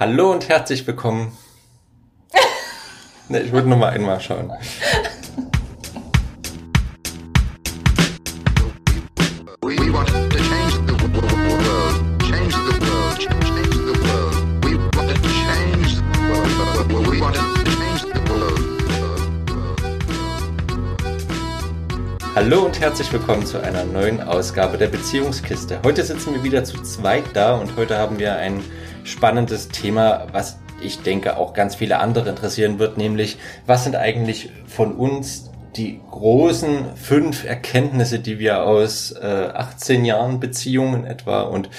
Hallo und herzlich willkommen. Ne, ich würde nochmal einmal schauen. Hallo und herzlich willkommen zu einer neuen Ausgabe der Beziehungskiste. Heute sitzen wir wieder zu zweit da und heute haben wir ein spannendes Thema, was ich denke auch ganz viele andere interessieren wird, nämlich was sind eigentlich von uns die großen 5 Erkenntnisse, die wir aus 18 Jahren Beziehungen etwa und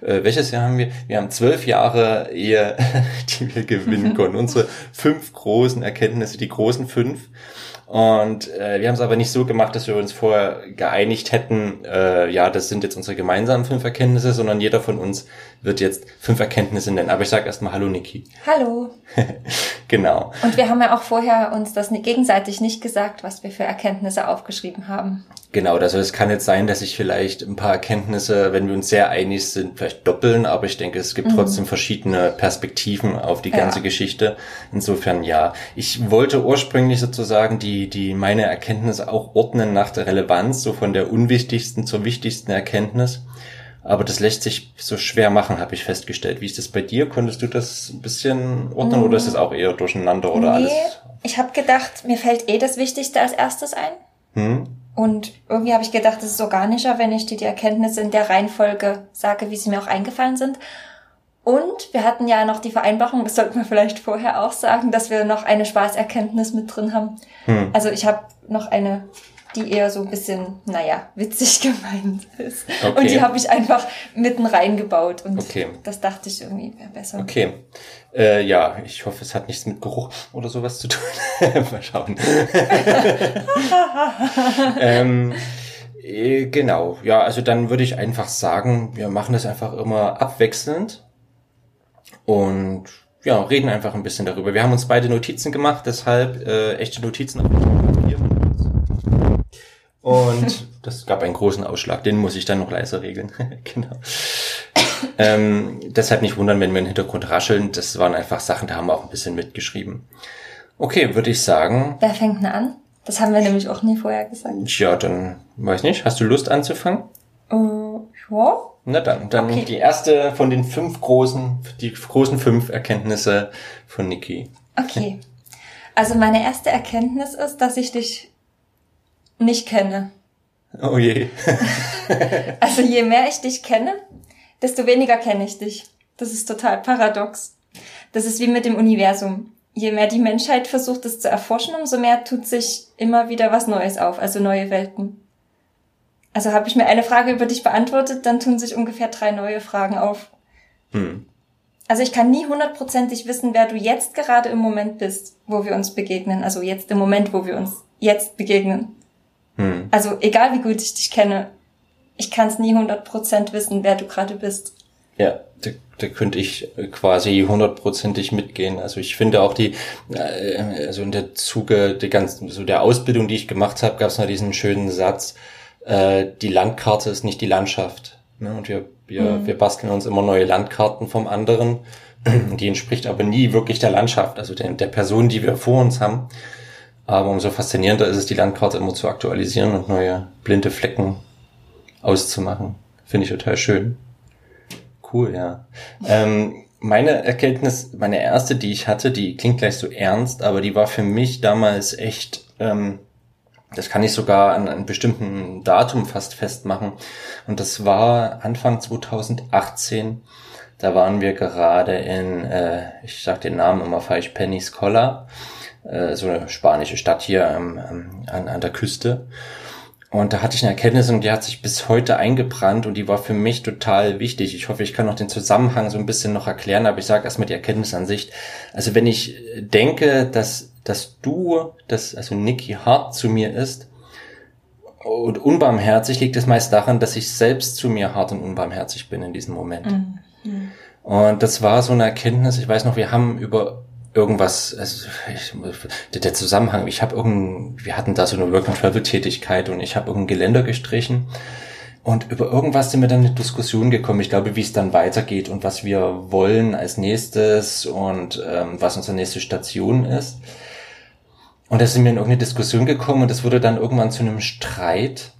welches Jahr haben wir? Wir haben 12 Jahre Ehe, die wir gewinnen konnten. Unsere 5 großen Erkenntnisse, die großen 5. Und wir haben es aber nicht so gemacht, dass wir uns vorher geeinigt hätten, das sind jetzt unsere gemeinsamen 5 Erkenntnisse, sondern jeder von uns wird jetzt 5 Erkenntnisse nennen. Aber ich sage erstmal Hallo, Niki. Hallo. Genau. Und wir haben ja auch vorher uns das gegenseitig nicht gesagt, was wir für Erkenntnisse aufgeschrieben haben. Genau, also es kann jetzt sein, dass ich vielleicht ein paar Erkenntnisse, wenn wir uns sehr einig sind, vielleicht doppeln, aber ich denke, es gibt trotzdem verschiedene Perspektiven auf die ganze Geschichte. Insofern ja. Ich wollte ursprünglich sozusagen die meine Erkenntnisse auch ordnen nach der Relevanz, so von der unwichtigsten zur wichtigsten Erkenntnis. Aber das lässt sich so schwer machen, habe ich festgestellt. Wie ist das bei dir? Konntest du das ein bisschen ordnen oder ist das auch eher durcheinander oder alles? Ich habe gedacht, mir fällt das Wichtigste als erstes ein. Und irgendwie habe ich gedacht, es ist organischer, wenn ich die Erkenntnisse in der Reihenfolge sage, wie sie mir auch eingefallen sind. Und wir hatten ja noch die Vereinbarung, das sollten wir vielleicht vorher auch sagen, dass wir noch eine Spaßerkenntnis mit drin haben. Also ich habe noch eine, die eher so ein bisschen, witzig gemeint ist. Okay. Und die habe ich einfach mitten reingebaut und das dachte ich irgendwie wäre besser. Okay, ich hoffe, es hat nichts mit Geruch oder sowas zu tun. Mal schauen. Genau, ja, also dann würde ich einfach sagen, wir machen das einfach immer abwechselnd. Und ja, reden einfach ein bisschen darüber. Wir haben uns beide Notizen gemacht, deshalb echte Notizen auf Papier. Und das gab einen großen Ausschlag, den muss ich dann noch leiser regeln. Genau. Deshalb nicht wundern, wenn wir im Hintergrund rascheln. Das waren einfach Sachen, da haben wir auch ein bisschen mitgeschrieben. Okay, würde ich sagen. Wer fängt denn an? Das haben wir nämlich auch nie vorher gesagt. Ja, dann weiß nicht. Hast du Lust anzufangen? Ja. Na dann okay. Die erste von den 5 großen, die großen 5 Erkenntnisse von Niki. Okay. Also meine erste Erkenntnis ist, dass ich dich nicht kenne. Oh je. Also je mehr ich dich kenne, desto weniger kenne ich dich. Das ist total paradox. Das ist wie mit dem Universum. Je mehr die Menschheit versucht, es zu erforschen, umso mehr tut sich immer wieder was Neues auf, also neue Welten. Also habe ich mir eine Frage über dich beantwortet, dann tun sich ungefähr 3 neue Fragen auf. Also ich kann nie 100%ig wissen, wer du jetzt gerade im Moment bist, wo wir uns begegnen. Also jetzt im Moment, wo wir uns jetzt begegnen. Also egal, wie gut ich dich kenne, ich kann es nie 100% wissen, wer du gerade bist. Ja, da könnte ich quasi 100%ig mitgehen. Also ich finde auch in der Zuge der ganzen, so der Ausbildung, die ich gemacht habe, gab es noch diesen schönen Satz, die Landkarte ist nicht die Landschaft. Ne? Und wir basteln uns immer neue Landkarten vom anderen. Die entspricht aber nie wirklich der Landschaft, also der Person, die wir vor uns haben. Aber umso faszinierender ist es, die Landkarte immer zu aktualisieren und neue blinde Flecken auszumachen. Finde ich total schön. Cool, ja. Meine Erkenntnis, meine erste, die ich hatte, die klingt gleich so ernst, aber die war für mich damals echt... das kann ich sogar an einem bestimmten Datum fast festmachen. Und das war Anfang 2018. Da waren wir gerade in, ich sag den Namen immer falsch, Peñíscola, so eine spanische Stadt hier an der Küste. Und da hatte ich eine Erkenntnis und die hat sich bis heute eingebrannt und die war für mich total wichtig. Ich hoffe, ich kann noch den Zusammenhang so ein bisschen noch erklären, aber ich sage erstmal die Erkenntnis an sich. Also wenn ich denke, dass Niki hart zu mir ist und unbarmherzig, liegt es meist daran, dass ich selbst zu mir hart und unbarmherzig bin in diesem Moment. Und das war so eine Erkenntnis, ich weiß noch, wir haben über irgendwas, also der Zusammenhang, wir hatten da so eine Work-and-Travel-Tätigkeit und ich habe irgendein Geländer gestrichen Und über irgendwas sind wir dann in eine Diskussion gekommen, ich glaube, wie es dann weitergeht und was wir wollen als nächstes und was unsere nächste Station ist. Und da sind wir in irgendeine Diskussion gekommen und das wurde dann irgendwann zu einem Streit.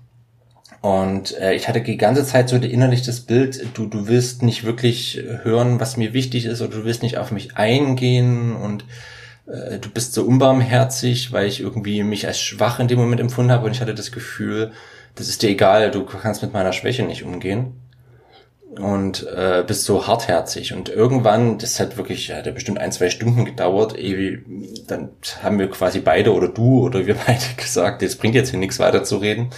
Und ich hatte die ganze Zeit so innerlich das Bild, du willst nicht wirklich hören, was mir wichtig ist, oder du willst nicht auf mich eingehen und du bist so unbarmherzig, weil ich irgendwie mich als schwach in dem Moment empfunden habe und ich hatte das Gefühl, das ist dir egal, du kannst mit meiner Schwäche nicht umgehen und bist so hartherzig. Und irgendwann, das hat wirklich, hat ja bestimmt 1-2 Stunden gedauert, dann haben wir quasi beide oder du oder wir beide gesagt, das bringt jetzt hier nichts weiter zu reden.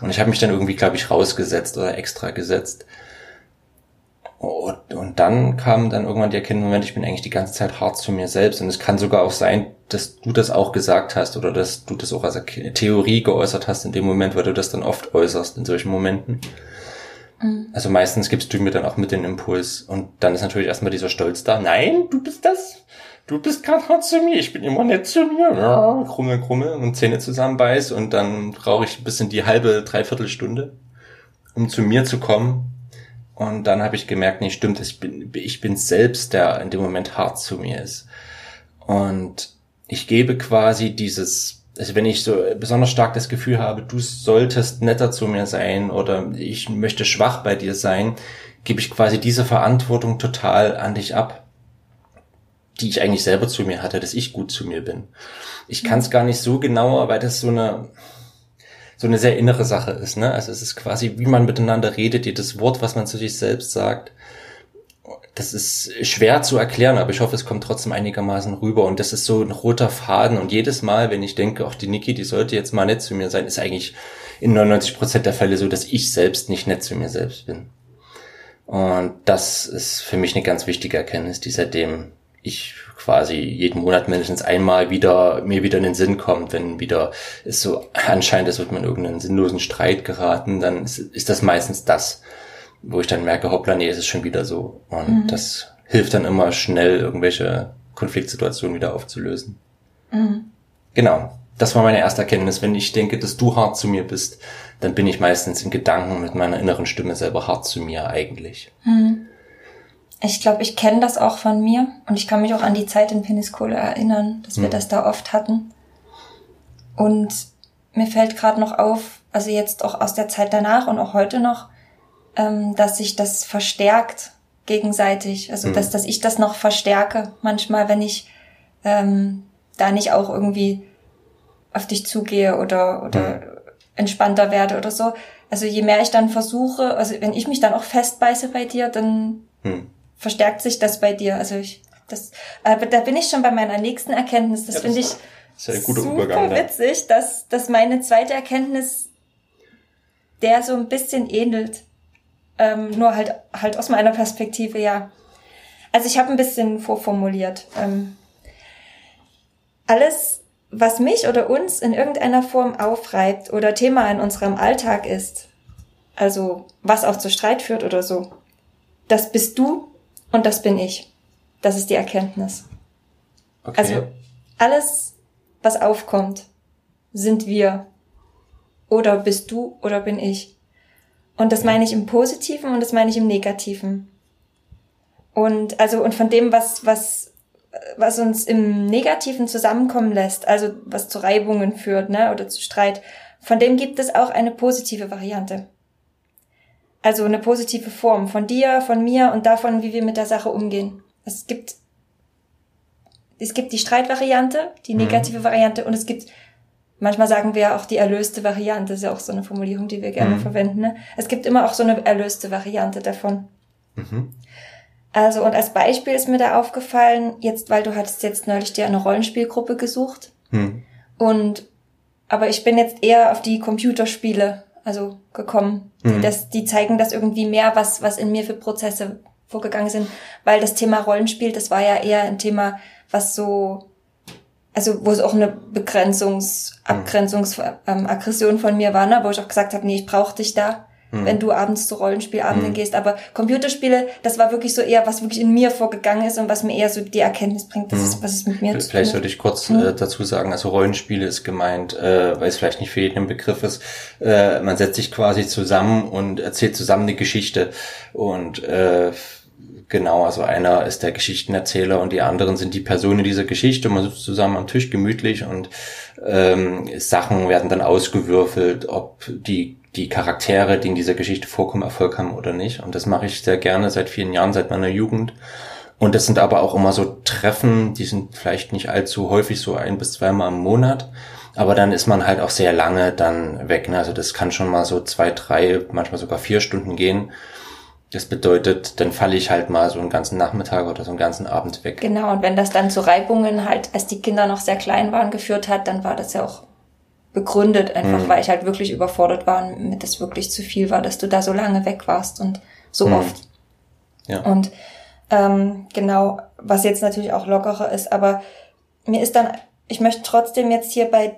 Und ich habe mich dann irgendwie, glaube ich, rausgesetzt oder extra gesetzt. Und dann kam dann irgendwann der Moment, ich bin eigentlich die ganze Zeit hart zu mir selbst. Und es kann sogar auch sein, dass du das auch gesagt hast oder dass du das auch als Theorie geäußert hast in dem Moment, weil du das dann oft äußerst in solchen Momenten. Mhm. Also meistens gibst du mir dann auch mit den Impuls. Und dann ist natürlich erstmal dieser Stolz da. Nein, du bist das. Du bist gerade hart zu mir. Ich bin immer nett zu mir. Ja, krummel und Zähne zusammenbeiß. Und dann brauche ich ein bisschen die halbe, dreiviertel Stunde, um zu mir zu kommen. Und dann habe ich gemerkt, nee, stimmt, ich bin selbst, der in dem Moment hart zu mir ist. Und ich gebe quasi dieses, also wenn ich so besonders stark das Gefühl habe, du solltest netter zu mir sein oder ich möchte schwach bei dir sein, gebe ich quasi diese Verantwortung total an dich ab, die ich eigentlich selber zu mir hatte, dass ich gut zu mir bin. Ich kann es gar nicht so genauer, weil das so eine sehr innere Sache ist, ne? Also es ist quasi, wie man miteinander redet, jedes Wort, was man zu sich selbst sagt, das ist schwer zu erklären, aber ich hoffe, es kommt trotzdem einigermaßen rüber und das ist so ein roter Faden und jedes Mal, wenn ich denke, ach, die Niki, die sollte jetzt mal nett zu mir sein, ist eigentlich in 99% der Fälle so, dass ich selbst nicht nett zu mir selbst bin. Und das ist für mich eine ganz wichtige Erkenntnis, die seitdem ich quasi jeden Monat mindestens einmal mir wieder in den Sinn kommt, wenn wieder es so anscheinend, es wird man in irgendeinen sinnlosen Streit geraten, dann ist das meistens das, wo ich dann merke, hoppla, nee, es ist schon wieder so. Und das hilft dann immer schnell, irgendwelche Konfliktsituationen wieder aufzulösen. Mhm. Genau, das war meine erste Erkenntnis. Wenn ich denke, dass du hart zu mir bist, dann bin ich meistens in Gedanken mit meiner inneren Stimme selber hart zu mir eigentlich. Mhm. Ich glaube, ich kenne das auch von mir und ich kann mich auch an die Zeit in Peñíscola erinnern, dass wir das da oft hatten. Und mir fällt gerade noch auf, also jetzt auch aus der Zeit danach und auch heute noch, dass sich das verstärkt gegenseitig. Also dass ich das noch verstärke manchmal, wenn ich da nicht auch irgendwie auf dich zugehe oder entspannter werde oder so. Also je mehr ich dann versuche, also wenn ich mich dann auch festbeiße bei dir, dann verstärkt sich das bei dir. Also aber da bin ich schon bei meiner nächsten Erkenntnis. Das finde ich super witzig, dass meine zweite Erkenntnis der so ein bisschen ähnelt. Nur halt aus meiner Perspektive, ja. Also ich habe ein bisschen vorformuliert. Alles, was mich oder uns in irgendeiner Form aufreibt oder Thema in unserem Alltag ist, also was auch zu Streit führt oder so, das bist du und das bin ich. Das ist die Erkenntnis. Okay. Also alles, was aufkommt, sind wir. Oder bist du oder bin ich. Und das meine ich im Positiven und das meine ich im Negativen. Und von dem, was uns im Negativen zusammenkommen lässt, also was zu Reibungen führt, ne, oder zu Streit, von dem gibt es auch eine positive Variante. Also eine positive Form von dir, von mir und davon, wie wir mit der Sache umgehen. Es gibt die Streitvariante, die negative Variante und es gibt, manchmal sagen wir auch die erlöste Variante, ist ja auch so eine Formulierung, die wir gerne verwenden, ne? Es gibt immer auch so eine erlöste Variante davon. Mhm. Also und als Beispiel ist mir da aufgefallen, jetzt, weil du hattest jetzt neulich dir eine Rollenspielgruppe gesucht aber ich bin jetzt eher auf die Computerspiele gekommen. Die zeigen das irgendwie mehr, was in mir für Prozesse vorgegangen sind, weil das Thema Rollenspiel, das war ja eher ein Thema, was so, also wo es auch eine Abgrenzung, Aggression von mir war, ne? Wo ich auch gesagt habe, nee, ich brauche dich da. wenn du abends zu Rollenspielabenden gehst. Aber Computerspiele, das war wirklich so eher, was wirklich in mir vorgegangen ist und was mir eher so die Erkenntnis bringt, das ist, was es mit mir zu tun hat. Vielleicht sollte ich kurz dazu sagen, also Rollenspiele ist gemeint, weil es vielleicht nicht für jeden ein Begriff ist, man setzt sich quasi zusammen und erzählt zusammen eine Geschichte und genau, also einer ist der Geschichtenerzähler und die anderen sind die Personen dieser Geschichte. Man sitzt zusammen am Tisch gemütlich und Sachen werden dann ausgewürfelt, ob die Charaktere, die in dieser Geschichte vorkommen, Erfolg haben oder nicht. Und das mache ich sehr gerne seit vielen Jahren, seit meiner Jugend. Und das sind aber auch immer so Treffen, die sind vielleicht nicht allzu häufig, so 1 bis 2 Mal im Monat. Aber dann ist man halt auch sehr lange dann weg. Ne? Also das kann schon mal so 2, 3, manchmal sogar 4 Stunden gehen. Das bedeutet, dann falle ich halt mal so einen ganzen Nachmittag oder so einen ganzen Abend weg. Genau, und wenn das dann zu Reibungen halt, als die Kinder noch sehr klein waren, geführt hat, dann war das ja auch begründet einfach, weil ich halt wirklich überfordert war und mir das wirklich zu viel war, dass du da so lange weg warst und so oft. Ja. Und genau, was jetzt natürlich auch lockerer ist, aber mir ist dann... Ich möchte trotzdem jetzt hier bei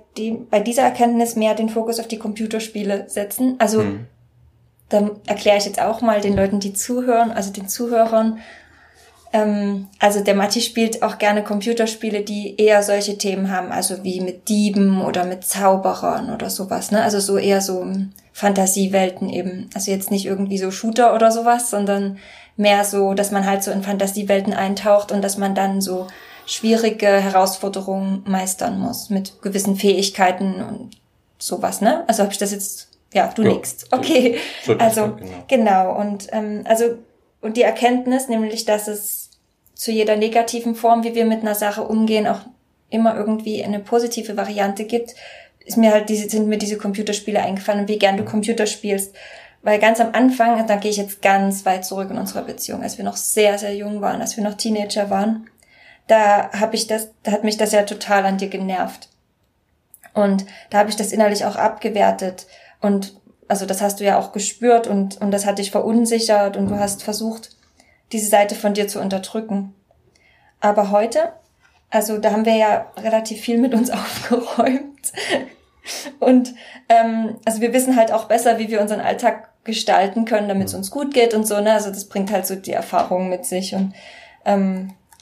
dieser Erkenntnis mehr den Fokus auf die Computerspiele setzen. Also, dann erkläre ich jetzt auch mal den Leuten, die zuhören, also den Zuhörern. Also der Matti spielt auch gerne Computerspiele, die eher solche Themen haben, also wie mit Dieben oder mit Zauberern oder sowas, ne? Also so eher so Fantasiewelten eben. Also jetzt nicht irgendwie so Shooter oder sowas, sondern mehr so, dass man halt so in Fantasiewelten eintaucht und dass man dann so schwierige Herausforderungen meistern muss mit gewissen Fähigkeiten und sowas, ne? Also habe ich das jetzt, ja, du nickst. Okay, also genau. Und also und die Erkenntnis, nämlich, dass es zu jeder negativen Form, wie wir mit einer Sache umgehen, auch immer irgendwie eine positive Variante gibt, ist mir halt sind mir diese Computerspiele eingefallen und wie gern du Computer spielst. Weil ganz am Anfang, da gehe ich jetzt ganz weit zurück in unserer Beziehung, als wir noch sehr, sehr jung waren, als wir noch Teenager waren, da hat mich das ja total an dir genervt. Und da habe ich das innerlich auch abgewertet. Und also das hast du ja auch gespürt und das hat dich verunsichert und du hast versucht, diese Seite von dir zu unterdrücken. Aber heute, also da haben wir ja relativ viel mit uns aufgeräumt. Und also wir wissen halt auch besser, wie wir unseren Alltag gestalten können, damit es uns gut geht und so, ne? Also das bringt halt so die Erfahrung mit sich und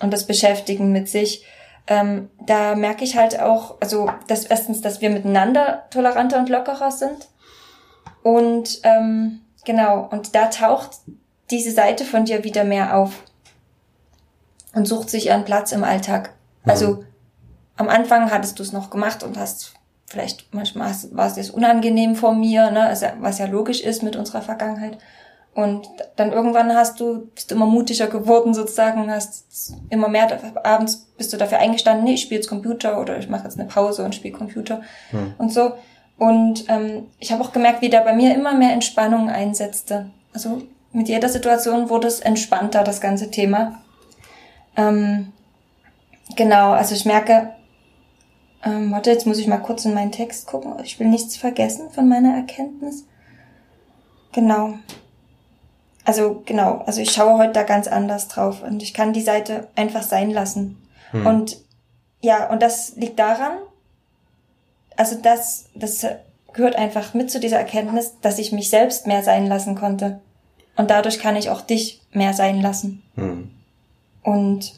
das Beschäftigen mit sich, da merke ich halt auch, also dass erstens, dass wir miteinander toleranter und lockerer sind und genau, und da taucht diese Seite von dir wieder mehr auf und sucht sich ihren Platz im Alltag. Also am Anfang hattest du es noch gemacht und hast vielleicht, manchmal war es jetzt unangenehm vor mir, ne? Also, was ja logisch ist mit unserer Vergangenheit. Und dann irgendwann bist du immer mutiger geworden sozusagen, hast immer mehr, abends bist du dafür eingestanden, nee, ich spiele jetzt Computer oder ich mache jetzt eine Pause und spiele Computer und so. Und ich habe auch gemerkt, wie da bei mir immer mehr Entspannung einsetzte. Also mit jeder Situation wurde es entspannter, das ganze Thema. Genau, also ich merke, warte, jetzt muss ich mal kurz in meinen Text gucken. Ich will nichts vergessen von meiner Erkenntnis. Genau. Also ich schaue heute da ganz anders drauf und ich kann die Seite einfach sein lassen. Und ja, und das liegt daran, also das gehört einfach mit zu dieser Erkenntnis, dass ich mich selbst mehr sein lassen konnte. Und dadurch kann ich auch dich mehr sein lassen. Und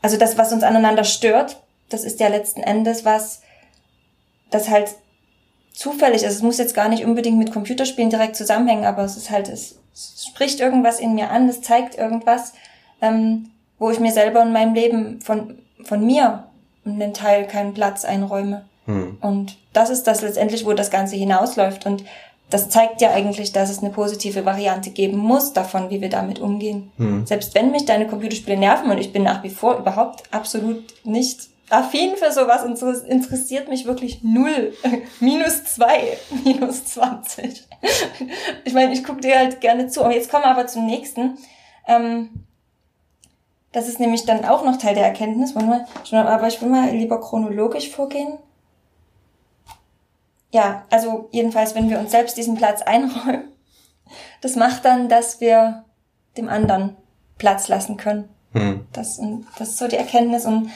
also das, was uns aneinander stört, das ist ja letzten Endes was, das halt zufällig ist. Es muss jetzt gar nicht unbedingt mit Computerspielen direkt zusammenhängen, aber es ist halt... Es spricht irgendwas in mir an, es zeigt irgendwas, wo ich mir selber in meinem Leben von mir einen Teil keinen Platz einräume. Und das ist das letztendlich, wo das Ganze hinausläuft. Und das zeigt ja eigentlich, dass es eine positive Variante geben muss davon, wie wir damit umgehen. Selbst wenn mich deine Computerspiele nerven und ich bin nach wie vor überhaupt absolut nicht affin für sowas und so, es interessiert mich wirklich 0, -2, -20. Ich meine, ich gucke dir halt gerne zu. Jetzt kommen wir aber zum nächsten. Das ist nämlich dann auch noch Teil der Erkenntnis. Aber ich will mal lieber chronologisch vorgehen. Ja, also jedenfalls, wenn wir uns selbst diesen Platz einräumen, das macht dann, dass wir dem anderen Platz lassen können. Das ist so die Erkenntnis. Und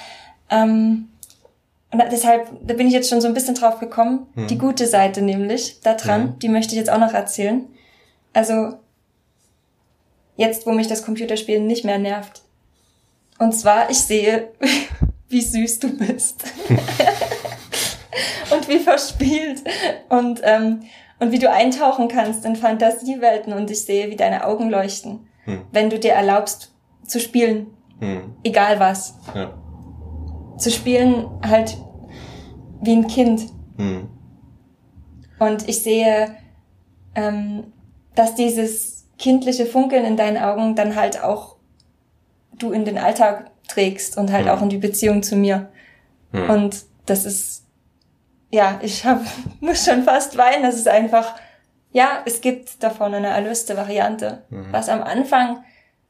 deshalb, da bin ich jetzt schon so ein bisschen drauf gekommen, die gute Seite nämlich, da dran, die möchte ich jetzt auch noch erzählen. Also jetzt, wo mich das Computerspielen nicht mehr nervt. Und zwar, ich sehe, wie süß du bist. Und wie verspielt. Und wie du eintauchen kannst in Fantasiewelten. Und ich sehe, wie deine Augen leuchten, wenn du dir erlaubst zu spielen. Egal was. Ja. Zu spielen halt wie ein Kind. Und ich sehe, dass dieses kindliche Funkeln in deinen Augen dann halt auch du in den Alltag trägst und halt auch in die Beziehung zu mir. Und das ist, ja, muss schon fast weinen. Das ist einfach, ja, es gibt davon eine erlöste Variante. Was am Anfang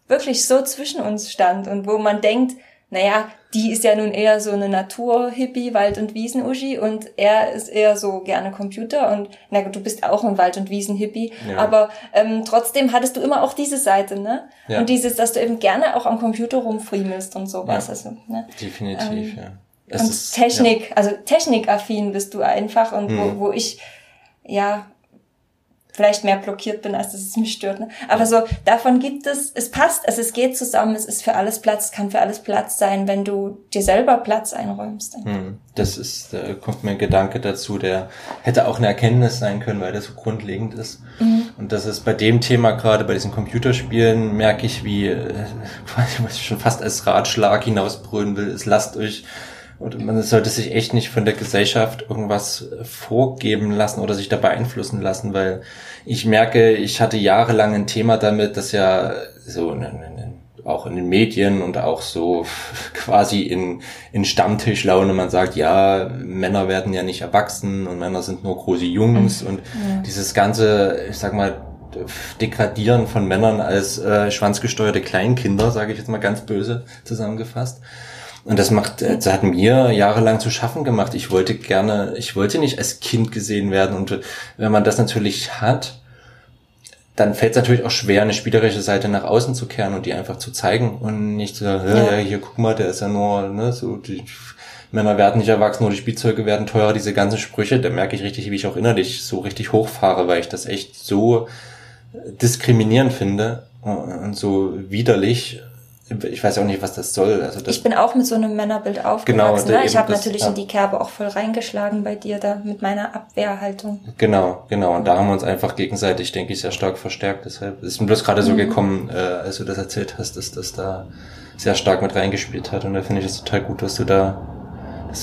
wirklich so zwischen uns stand und wo man denkt, naja, die ist ja nun eher so eine Natur-Hippie, Wald- und Wiesen-Uschi und er ist eher so gerne Computer und na gut, du bist auch ein Wald- und Wiesen-Hippie, ja. Aber trotzdem hattest du immer auch diese Seite, ne? Ja. Und dieses, dass du eben gerne auch am Computer rumfriemelst und sowas. Ja. Also, ne? Definitiv, ja. Es und ist, Technik, ja. Also technikaffin bist du einfach und wo ich, ja, vielleicht mehr blockiert bin, als dass es mich stört. Ne? Aber so, davon gibt es passt, also es geht zusammen, es ist für alles Platz, kann für alles Platz sein, wenn du dir selber Platz einräumst. Das ist, da kommt mir ein Gedanke dazu, der hätte auch eine Erkenntnis sein können, weil das so grundlegend ist. Und das ist bei dem Thema, gerade bei diesen Computerspielen, merke ich, wie, was ich schon fast als Ratschlag hinausbrüllen will, ist, lasst euch, und man sollte sich echt nicht von der Gesellschaft irgendwas vorgeben lassen oder sich da beeinflussen lassen, weil ich merke, ich hatte jahrelang ein Thema damit, dass ja so auch in den Medien und auch so quasi in Stammtischlaune man sagt, ja, Männer werden ja nicht erwachsen und Männer sind nur große Jungs und dieses ganze, ich sag mal, Degradieren von Männern als schwanzgesteuerte Kleinkinder, sage ich jetzt mal ganz böse zusammengefasst. Und das hat mir jahrelang zu schaffen gemacht. Ich wollte nicht als Kind gesehen werden. Und wenn man das natürlich hat, dann fällt es natürlich auch schwer, eine spielerische Seite nach außen zu kehren und die einfach zu zeigen und nicht zu sagen, ja, hier guck mal, der ist ja nur, ne, so, die Männer werden nicht erwachsen, nur die Spielzeuge werden teurer, diese ganzen Sprüche. Da merke ich richtig, wie ich auch innerlich so richtig hochfahre, weil ich das echt so diskriminierend finde und so widerlich. Ich weiß auch nicht, was das soll. Also das, ich bin auch mit so einem Männerbild aufgewachsen. Genau, ne? Ich habe natürlich in die Kerbe auch voll reingeschlagen bei dir da mit meiner Abwehrhaltung. Genau. Und da haben wir uns einfach gegenseitig, denke ich, sehr stark verstärkt. Deshalb ist mir bloß gerade so gekommen, als du das erzählt hast, dass das da sehr stark mit reingespielt hat. Und da finde ich es total gut, dass du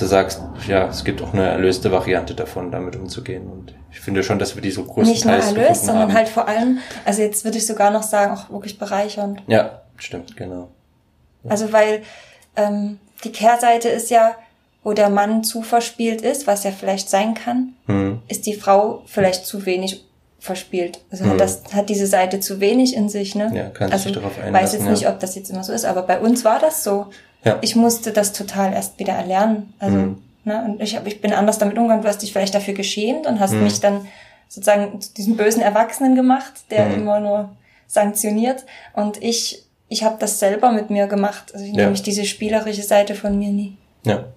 sagst, ja, es gibt auch eine erlöste Variante davon, damit umzugehen. Und ich finde schon, dass wir die so größtenteils gefunden haben. Nicht nur erlöst, sondern halt vor allem, also jetzt würde ich sogar noch sagen, auch wirklich bereichernd. Ja. Stimmt, genau. Ja. Also weil die Kehrseite ist ja, wo der Mann zu verspielt ist, was ja vielleicht sein kann, ist die Frau vielleicht zu wenig verspielt. Also das hat diese Seite zu wenig in sich, ne? Ja, kann also sich darauf einlassen. Ich weiß jetzt nicht, ob das jetzt immer so ist, aber bei uns war das so. Ja. Ich musste das total erst wieder erlernen. Also, ne? Und ich bin anders damit umgegangen. Du hast dich vielleicht dafür geschämt und hast mich dann sozusagen zu diesem bösen Erwachsenen gemacht, der immer nur sanktioniert. Und ich habe das selber mit mir gemacht, also ich nämlich diese spielerische Seite von mir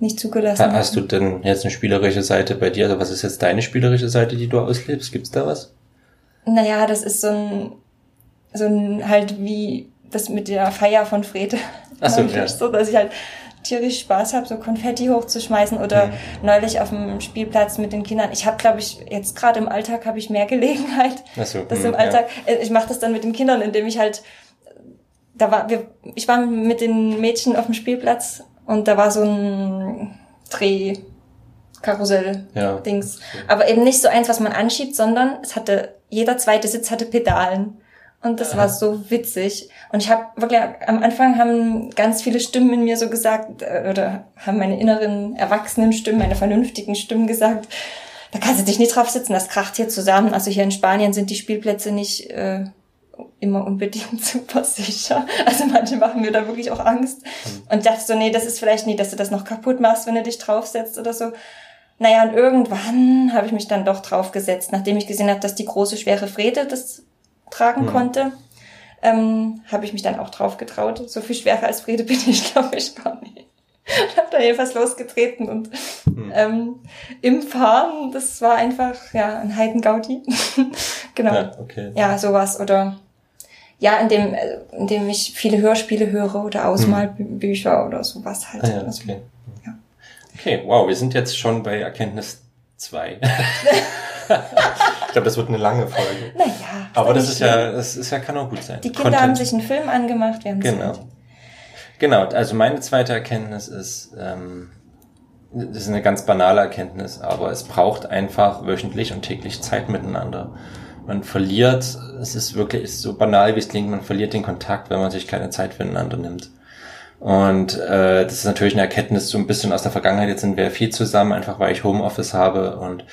nicht zugelassen habe. Hast du denn jetzt eine spielerische Seite bei dir? Also was ist jetzt deine spielerische Seite, die du auslebst? Gibt's da was? Naja, das ist so ein halt wie das mit der Feier von Frede. Ach so, ja. So, dass ich halt tierisch Spaß habe, so Konfetti hochzuschmeißen oder neulich auf dem Spielplatz mit den Kindern. Ich habe, glaube ich, jetzt gerade im Alltag habe ich mehr Gelegenheit. Ach so, das im Alltag. Ja. Ich mache das dann mit den Kindern, indem ich halt ich war mit den Mädchen auf dem Spielplatz und da war so ein Drehkarussell-Dings. Ja. Aber eben nicht so eins, was man anschiebt, sondern jeder zweite Sitz hatte Pedalen. Und das war so witzig. Und ich habe wirklich, am Anfang haben ganz viele Stimmen in mir so gesagt, oder haben meine inneren erwachsenen Stimmen, meine vernünftigen Stimmen gesagt, da kannst du dich nicht drauf sitzen, das kracht hier zusammen. Also hier in Spanien sind die Spielplätze nicht immer unbedingt super sicher. Also manche machen mir da wirklich auch Angst. Und dachte so, nee, das ist vielleicht nicht, dass du das noch kaputt machst, wenn du dich draufsetzt oder so. Naja, und irgendwann habe ich mich dann doch draufgesetzt, nachdem ich gesehen habe, dass die große, schwere Frede das tragen konnte, habe ich mich dann auch drauf getraut. So viel schwerer als Frede bin ich, glaube ich, gar nicht. und habe da jedenfalls losgetreten und im Fahren, das war einfach, ja, ein Heidengaudi. Genau. Ja, okay. Ja, sowas oder, ja, in dem ich viele Hörspiele höre oder Ausmalbücher oder sowas halt. Ah, ja, also, okay. Ja. Okay, wow, wir sind jetzt schon bei Erkenntnis 2. Ich glaube, das wird eine lange Folge. Naja. Aber das kann auch gut sein. Die Kinder haben sich einen Film angemacht, wir haben Genau, also meine zweite Erkenntnis ist, das ist eine ganz banale Erkenntnis, aber es braucht einfach wöchentlich und täglich Zeit miteinander. Man verliert, es ist wirklich so banal, wie es klingt, man verliert den Kontakt, wenn man sich keine Zeit füreinander nimmt. Und das ist natürlich eine Erkenntnis so ein bisschen aus der Vergangenheit. Jetzt sind wir viel zusammen, einfach weil ich Homeoffice habe und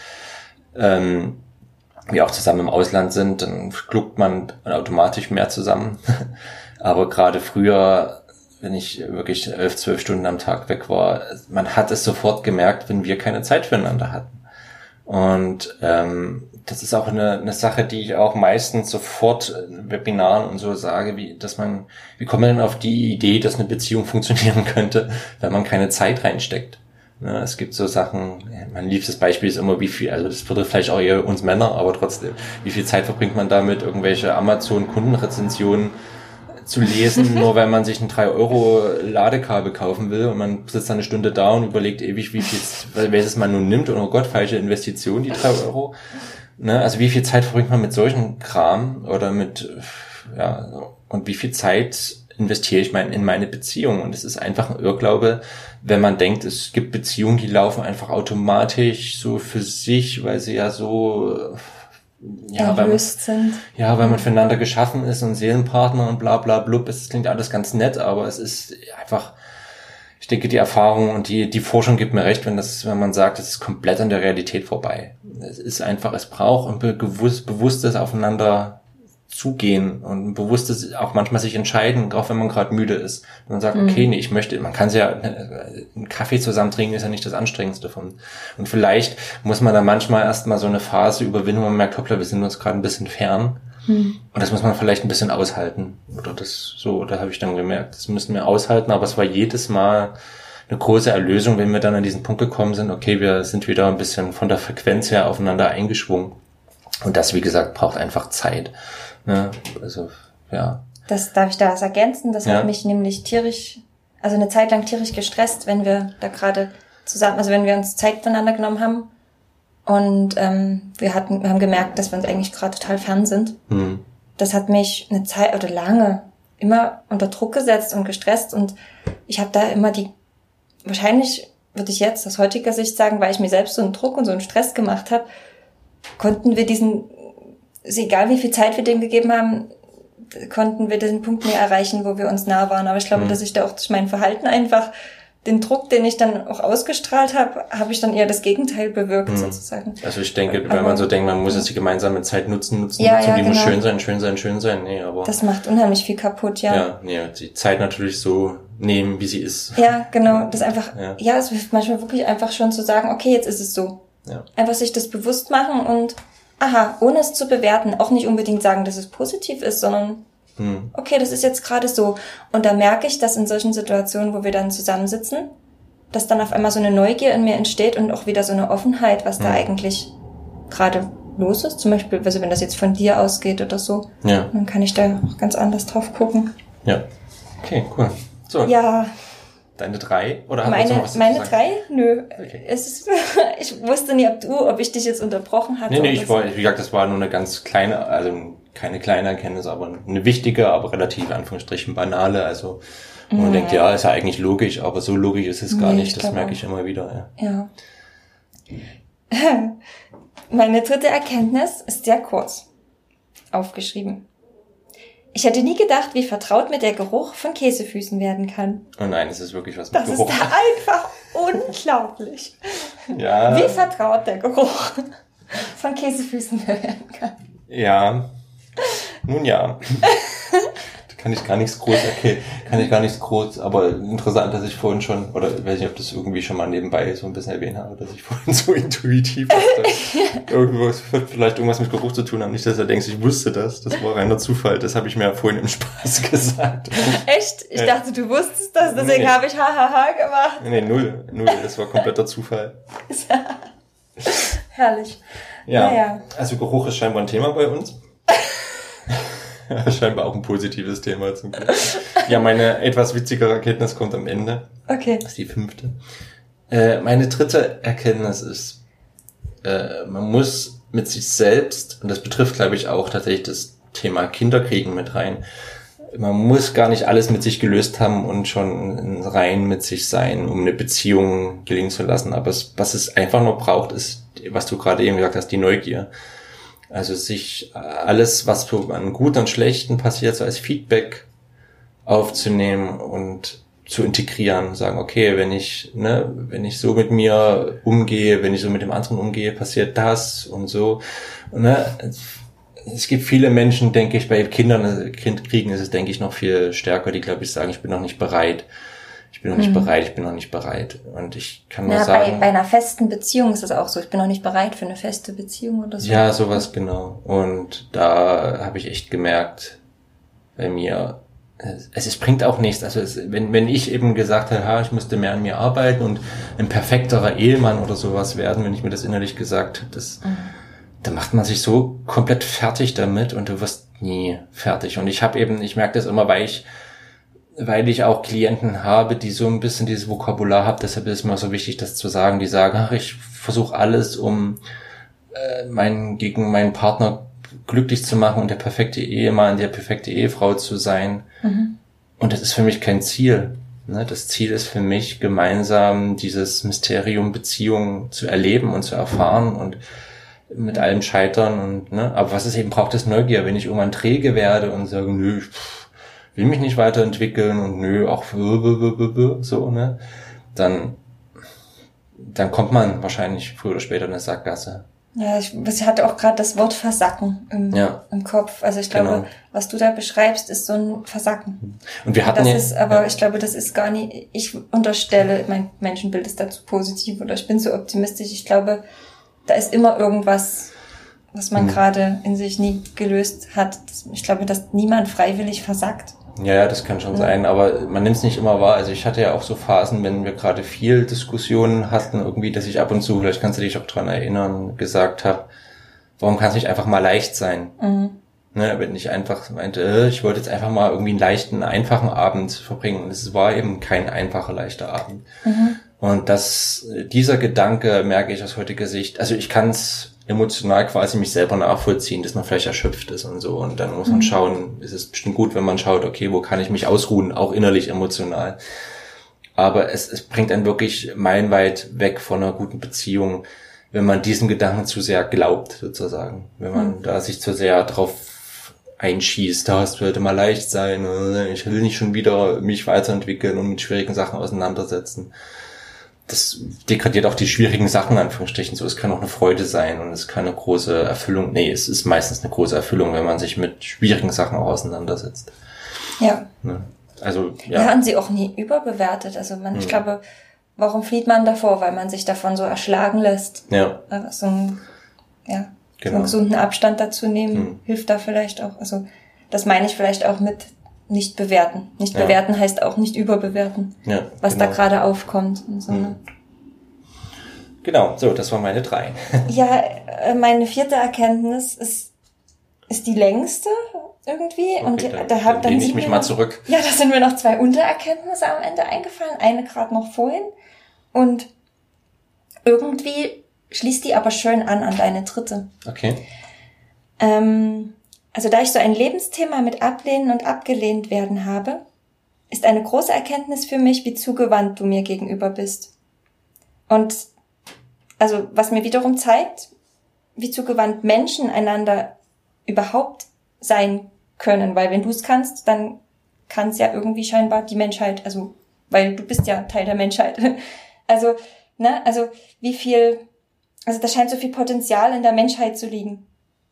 wir auch zusammen im Ausland sind, dann kluckt man automatisch mehr zusammen. Aber gerade früher, wenn ich wirklich 11, 12 Stunden am Tag weg war, man hat es sofort gemerkt, wenn wir keine Zeit füreinander hatten. Und das ist auch eine Sache, die ich auch meistens sofort in Webinaren und so sage, wie kommt man denn auf die Idee, dass eine Beziehung funktionieren könnte, wenn man keine Zeit reinsteckt? Ne, es gibt so Sachen, mein liebstes Beispiel ist immer, wie viel, also das betrifft vielleicht auch eher uns Männer, aber trotzdem, wie viel Zeit verbringt man damit, irgendwelche Amazon-Kundenrezensionen zu lesen, nur weil man sich ein 3-Euro-Ladekabel kaufen will und man sitzt dann eine Stunde da und überlegt ewig, wie viel, welches man nun nimmt und oh Gott, falsche Investition, die 3 €. Ne, also wie viel Zeit verbringt man mit solchen Kram oder und wie viel Zeit investiere ich in meine Beziehung? Und es ist einfach ein Irrglaube, wenn man denkt, es gibt Beziehungen, die laufen einfach automatisch so für sich, weil sie ja so erlöst sind. Ja, weil man füreinander geschaffen ist und Seelenpartner und bla bla blub. Es klingt alles ganz nett, aber es ist einfach, ich denke, die Erfahrung und die Forschung gibt mir recht, wenn man sagt, es ist komplett an der Realität vorbei. Es ist einfach, es braucht ein bewusstes Aufeinander zugehen und ein bewusstes auch manchmal sich entscheiden, auch wenn man gerade müde ist. Und man sagt, okay, nee, man kann es ja, einen Kaffee zusammen trinken ist ja nicht das Anstrengendste von. Und vielleicht muss man da manchmal erstmal so eine Phase überwinden, wo man merkt, hoppla, wir sind uns gerade ein bisschen fern. Und das muss man vielleicht ein bisschen aushalten. Oder das so, da habe ich dann gemerkt, das müssen wir aushalten, aber es war jedes Mal eine große Erlösung, wenn wir dann an diesen Punkt gekommen sind, okay, wir sind wieder ein bisschen von der Frequenz her aufeinander eingeschwungen. Und das, wie gesagt, braucht einfach Zeit. Ne? Also, ja. Das darf ich da ergänzen. Das hat mich nämlich eine Zeit lang tierisch gestresst, wenn wir da gerade zusammen, also wenn wir uns Zeit voneinander genommen haben und wir haben gemerkt, dass wir uns eigentlich gerade total fern sind. Das hat mich eine Zeit oder lange immer unter Druck gesetzt und gestresst und ich habe da immer wahrscheinlich würde ich jetzt aus heutiger Sicht sagen, weil ich mir selbst so einen Druck und so einen Stress gemacht habe, konnten wir egal wie viel Zeit wir dem gegeben haben, konnten wir diesen Punkt nie erreichen, wo wir uns nah waren. Aber ich glaube, dass ich da auch durch mein Verhalten einfach den Druck, den ich dann auch ausgestrahlt habe, habe ich dann eher das Gegenteil bewirkt, sozusagen. Also ich denke, wenn man so denkt, man muss jetzt die gemeinsame Zeit nutzen, die muss schön sein. Nee, aber das macht unheimlich viel kaputt, ja. Ja, nee, die Zeit natürlich so nehmen, wie sie ist. Ja, genau. Das einfach, es hilft manchmal wirklich einfach schon zu sagen, okay, jetzt ist es so. Ja. Einfach sich das bewusst machen und ohne es zu bewerten, auch nicht unbedingt sagen, dass es positiv ist, sondern okay, das ist jetzt gerade so. Und da merke ich, dass in solchen Situationen, wo wir dann zusammensitzen, dass dann auf einmal so eine Neugier in mir entsteht und auch wieder so eine Offenheit, was da eigentlich gerade los ist. Zum Beispiel, also wenn das jetzt von dir ausgeht oder so, dann kann ich da auch ganz anders drauf gucken. Ja, okay, cool. So. Ja. Deine 3? Oder hast du noch was zu sagen? 3? Nö. Okay. Ich wusste nie, ob ich dich jetzt unterbrochen hatte. Nee, wie gesagt, das war nur eine ganz kleine, also keine kleine Erkenntnis, aber eine wichtige, aber relativ, Anführungsstrichen, banale. Also, wo man denkt, ja, ist ja eigentlich logisch, aber so logisch ist es gar nicht. Das merke ich immer wieder. Ja. Meine dritte Erkenntnis ist sehr kurz aufgeschrieben. Ich hätte nie gedacht, wie vertraut mir der Geruch von Käsefüßen werden kann. Oh nein, es ist wirklich was mit Geruch. Das ist einfach unglaublich. Ja. Wie vertraut der Geruch von Käsefüßen werden kann. Ja. Nun ja. Kann ich gar nichts groß, aber interessant, dass ich vorhin schon, oder ich weiß nicht, ob das irgendwie schon mal nebenbei so ein bisschen erwähnt habe, dass ich vorhin so intuitiv irgendwas, vielleicht irgendwas mit Geruch zu tun haben, nicht, dass er denkt, ich wusste das, das war reiner Zufall, das habe ich mir vorhin im Spaß gesagt. Echt? Ich dachte, du wusstest das, deswegen habe ich hahaha gemacht. Nee, null, das war kompletter Zufall. Herrlich. Ja, naja. Also Geruch ist scheinbar ein Thema bei uns. Scheinbar auch ein positives Thema zum Glück. Ja, meine etwas witzigere Erkenntnis kommt am Ende. Okay. Das ist die 5. Meine 3. Erkenntnis ist, man muss mit sich selbst, und das betrifft, glaube ich, auch tatsächlich das Thema Kinderkriegen mit rein, man muss gar nicht alles mit sich gelöst haben und schon rein mit sich sein, um eine Beziehung gelingen zu lassen. Aber was es einfach nur braucht, ist, was du gerade eben gesagt hast, die Neugier. Also sich alles, was an Gut und Schlechten passiert, so als Feedback aufzunehmen und zu integrieren. Sagen, okay, wenn ich so mit mir umgehe, wenn ich so mit dem anderen umgehe, passiert das und so. Es gibt viele Menschen, denke ich, bei Kindkriegen ist es, denke ich, noch viel stärker, die, glaube ich, sagen, ich bin noch nicht bereit. Und ich kann nur sagen... Bei einer festen Beziehung ist das auch so. Ich bin noch nicht bereit für eine feste Beziehung oder so. Ja, sowas, genau. Und da habe ich echt gemerkt, bei mir, es bringt auch nichts. Also wenn ich eben gesagt hätte, ich müsste mehr an mir arbeiten und ein perfekterer Ehemann oder sowas werden, wenn ich mir das innerlich gesagt hätte, da macht man sich so komplett fertig damit und du wirst nie fertig. Und ich merke das immer, weil ich auch Klienten habe, die so ein bisschen dieses Vokabular haben, deshalb ist es mir so wichtig, das zu sagen, die sagen, ich versuche alles, um gegen meinen Partner glücklich zu machen und der perfekte Ehemann, die perfekte Ehefrau zu sein. Mhm. Und das ist für mich kein Ziel. Ne? Das Ziel ist für mich, gemeinsam dieses Mysterium Beziehung zu erleben und zu erfahren und mit allem Scheitern. Aber was es eben braucht, ist Neugier. Wenn ich irgendwann träge werde und sage, nö, will mich nicht weiterentwickeln und dann kommt man wahrscheinlich früher oder später in eine Sackgasse. Ja, ich hatte auch gerade das Wort Versacken im Kopf. Also ich glaube, was du da beschreibst, ist so ein Versacken. Und wir hatten ich glaube, das ist gar nicht, ich unterstelle, mein Menschenbild ist dazu positiv oder ich bin so optimistisch. Ich glaube, da ist immer irgendwas, was man gerade in sich nie gelöst hat. Ich glaube, dass niemand freiwillig versackt. Ja, das kann schon sein, aber man nimmt es nicht immer wahr. Also ich hatte ja auch so Phasen, wenn wir gerade viel Diskussionen hatten, irgendwie, dass ich ab und zu, vielleicht kannst du dich auch dran erinnern, gesagt habe, warum kann es nicht einfach mal leicht sein? Mhm. Ne, wenn ich einfach meinte, ich wollte jetzt einfach mal irgendwie einen leichten, einfachen Abend verbringen. Und es war eben kein einfacher, leichter Abend. Mhm. Und dieser Gedanke, merke ich aus heutiger Sicht, also ich kann es emotional quasi mich selber nachvollziehen, dass man vielleicht erschöpft ist und so. Und dann muss man schauen, es ist bestimmt gut, wenn man schaut, okay, wo kann ich mich ausruhen, auch innerlich emotional. Aber es bringt einen wirklich meilenweit weg von einer guten Beziehung, wenn man diesem Gedanken zu sehr glaubt, sozusagen. Wenn man da sich zu sehr drauf einschießt, das sollte mal leicht sein, ich will nicht schon wieder mich weiterentwickeln und mit schwierigen Sachen auseinandersetzen. Das degradiert auch die schwierigen Sachen, in Anführungsstrichen, so. Es kann auch eine Freude sein und es kann eine große Erfüllung. Nee, es ist meistens eine große Erfüllung, wenn man sich mit schwierigen Sachen auch auseinandersetzt. Ja. Also, ja. Wir haben sie auch nie überbewertet. Also, ich glaube, warum flieht man davor? Weil man sich davon so erschlagen lässt. Ja. So einen gesunden Abstand dazu nehmen, hilft da vielleicht auch. Also, das meine ich vielleicht auch mit nicht bewerten. Nicht bewerten heißt auch nicht überbewerten, was da gerade aufkommt. Und so, Genau, so, das war meine 3. Ja, meine 4. Erkenntnis ist die längste irgendwie. Okay, und dann lehne ich mich mal zurück. Ja, da sind mir noch 2 Untererkenntnisse am Ende eingefallen. Eine gerade noch vorhin. Und irgendwie schließt die aber schön an deine 3. Okay. Also da ich so ein Lebensthema mit Ablehnen und abgelehnt werden habe, ist eine große Erkenntnis für mich, wie zugewandt du mir gegenüber bist. Und also was mir wiederum zeigt, wie zugewandt Menschen einander überhaupt sein können. Weil wenn du es kannst, dann kann es ja irgendwie scheinbar die Menschheit, also weil du bist ja Teil der Menschheit. Also das scheint so viel Potenzial in der Menschheit zu liegen.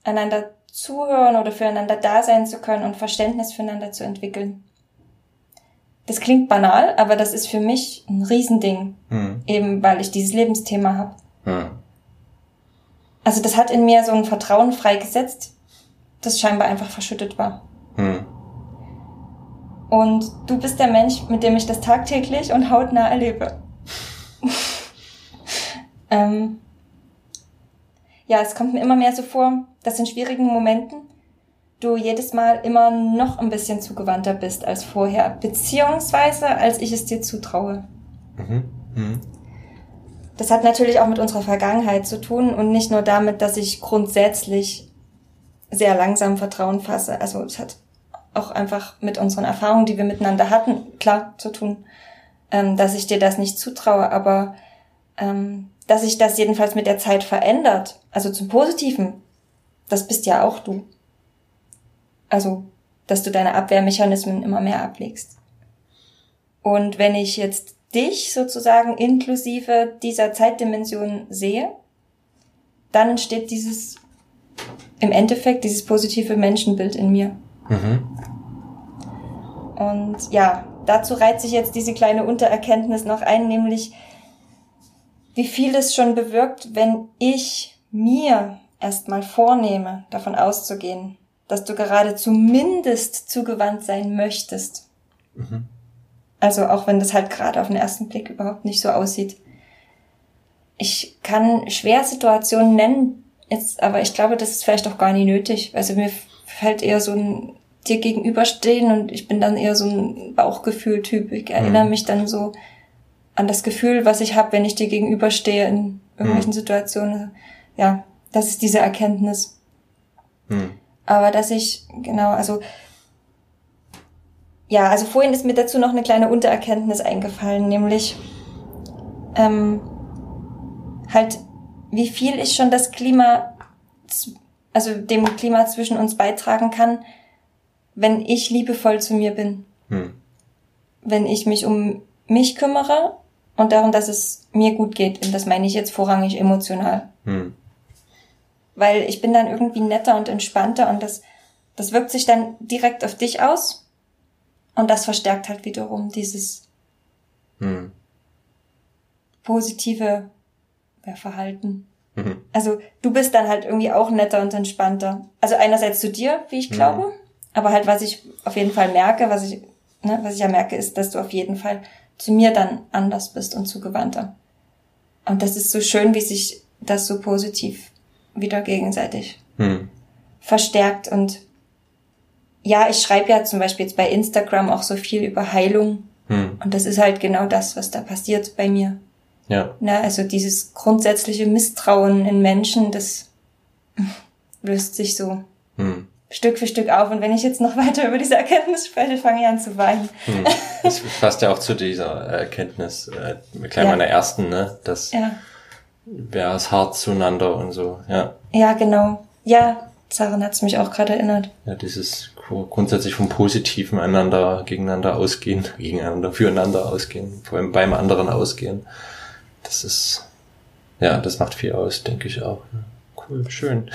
einander zuhören oder füreinander da sein zu können und Verständnis füreinander zu entwickeln. Das klingt banal, aber das ist für mich ein Riesending, eben weil ich dieses Lebensthema habe. Also das hat in mir so ein Vertrauen freigesetzt, das scheinbar einfach verschüttet war. Und du bist der Mensch, mit dem ich das tagtäglich und hautnah erlebe. Ja, es kommt mir immer mehr so vor, dass in schwierigen Momenten du jedes Mal immer noch ein bisschen zugewandter bist als vorher, beziehungsweise als ich es dir zutraue. Das hat natürlich auch mit unserer Vergangenheit zu tun und nicht nur damit, dass ich grundsätzlich sehr langsam Vertrauen fasse. Also es hat auch einfach mit unseren Erfahrungen, die wir miteinander hatten, klar zu tun, dass ich dir das nicht zutraue, aber dass sich das jedenfalls mit der Zeit verändert, also zum Positiven, das bist ja auch du. Also, dass du deine Abwehrmechanismen immer mehr ablegst. Und wenn ich jetzt dich sozusagen inklusive dieser Zeitdimension sehe, dann entsteht dieses, im Endeffekt, dieses positive Menschenbild in mir. Und ja, dazu reiht sich jetzt diese kleine Untererkenntnis noch ein, nämlich wie viel es schon bewirkt, wenn ich mir erstmal vornehme, davon auszugehen, dass du gerade zumindest zugewandt sein möchtest. Also auch wenn das halt gerade auf den ersten Blick überhaupt nicht so aussieht. Ich kann schwer Situationen nennen, jetzt, aber ich glaube, das ist vielleicht auch gar nicht nötig. Also mir fällt eher so ein dir gegenüberstehen und ich bin dann eher so ein Bauchgefühl-Typ. Ich erinnere mich dann so an das Gefühl, was ich habe, wenn ich dir gegenüberstehe in irgendwelchen Situationen. Ja, das ist diese Erkenntnis. Aber dass ich, also vorhin ist mir dazu noch eine kleine Untererkenntnis eingefallen, nämlich halt, wie viel ich schon das Klima, also dem Klima zwischen uns beitragen kann, wenn ich liebevoll zu mir bin. Wenn ich mich um mich kümmere und darum, dass es mir gut geht. Und das meine ich jetzt vorrangig emotional. Weil ich bin dann irgendwie netter und entspannter und das wirkt sich dann direkt auf dich aus und das verstärkt halt wiederum dieses positive Verhalten. Also du bist dann halt irgendwie auch netter und entspannter. Also einerseits zu dir, wie ich glaube, aber halt was ich auf jeden Fall merke, was ich ja merke, ist, dass du auf jeden Fall zu mir dann anders bist und zugewandter. Und das ist so schön, wie sich das so positiv wieder gegenseitig verstärkt. Und ja, ich schreibe ja zum Beispiel jetzt bei Instagram auch so viel über Heilung. Und das ist halt genau das, was da passiert bei mir. Ja. Na, also dieses grundsätzliche Misstrauen in Menschen, das löst sich so Stück für Stück auf. Und wenn ich jetzt noch weiter über diese Erkenntnis spreche, fange ich an zu weinen. Das passt ja auch zu dieser Erkenntnis, gleich meiner ersten, ne? Das wäre es hart zueinander und so, ja. Ja, genau. Ja, Sarin hat es mich auch gerade erinnert. Ja, dieses grundsätzlich vom Positiven füreinander ausgehen, vor allem beim anderen ausgehen. Das ist, ja, das macht viel aus, denke ich auch. Cool, schön.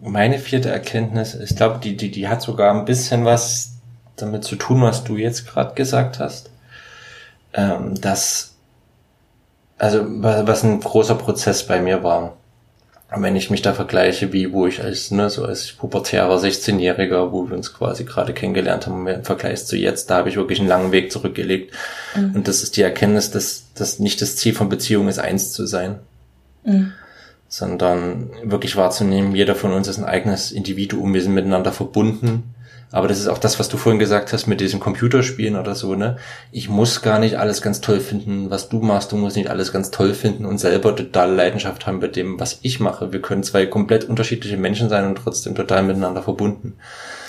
Meine vierte Erkenntnis, ich glaube, die hat sogar ein bisschen was damit zu tun, was du jetzt gerade gesagt hast, dass, also was ein großer Prozess bei mir war. Und wenn ich mich da vergleiche, wo ich als pubertärer 16-Jähriger, wo wir uns quasi gerade kennengelernt haben, im Vergleich zu jetzt, da habe ich wirklich einen langen Weg zurückgelegt. Und das ist die Erkenntnis, dass nicht das Ziel von Beziehung ist, eins zu sein, sondern wirklich wahrzunehmen, jeder von uns ist ein eigenes Individuum, wir sind miteinander verbunden. Aber das ist auch das, was du vorhin gesagt hast mit diesem Computerspielen oder so, ne? Ich muss gar nicht alles ganz toll finden, was du machst. Du musst nicht alles ganz toll finden und selber totale Leidenschaft haben bei dem, was ich mache. Wir können zwei komplett unterschiedliche Menschen sein und trotzdem total miteinander verbunden.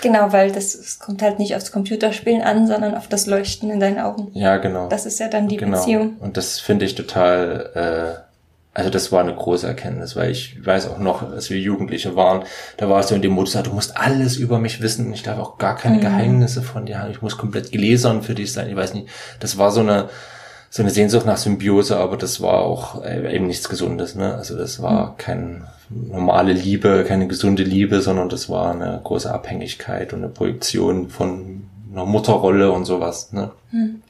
Genau, weil das kommt halt nicht aufs Computerspielen an, sondern auf das Leuchten in deinen Augen. Ja, genau. Das ist ja dann die Beziehung. Und das finde ich total... Also das war eine große Erkenntnis, weil ich weiß auch noch, als wir Jugendliche waren, da war es so in dem Modus, du musst alles über mich wissen und ich darf auch gar keine Geheimnisse von dir haben. Ich muss komplett gläsern für dich sein. Ich weiß nicht, das war so eine so eine Sehnsucht nach Symbiose, aber das war auch eben nichts Gesundes, ne? Also das war keine normale Liebe, keine gesunde Liebe, sondern das war eine große Abhängigkeit und eine Projektion von einer Mutterrolle und sowas, ne? Mhm.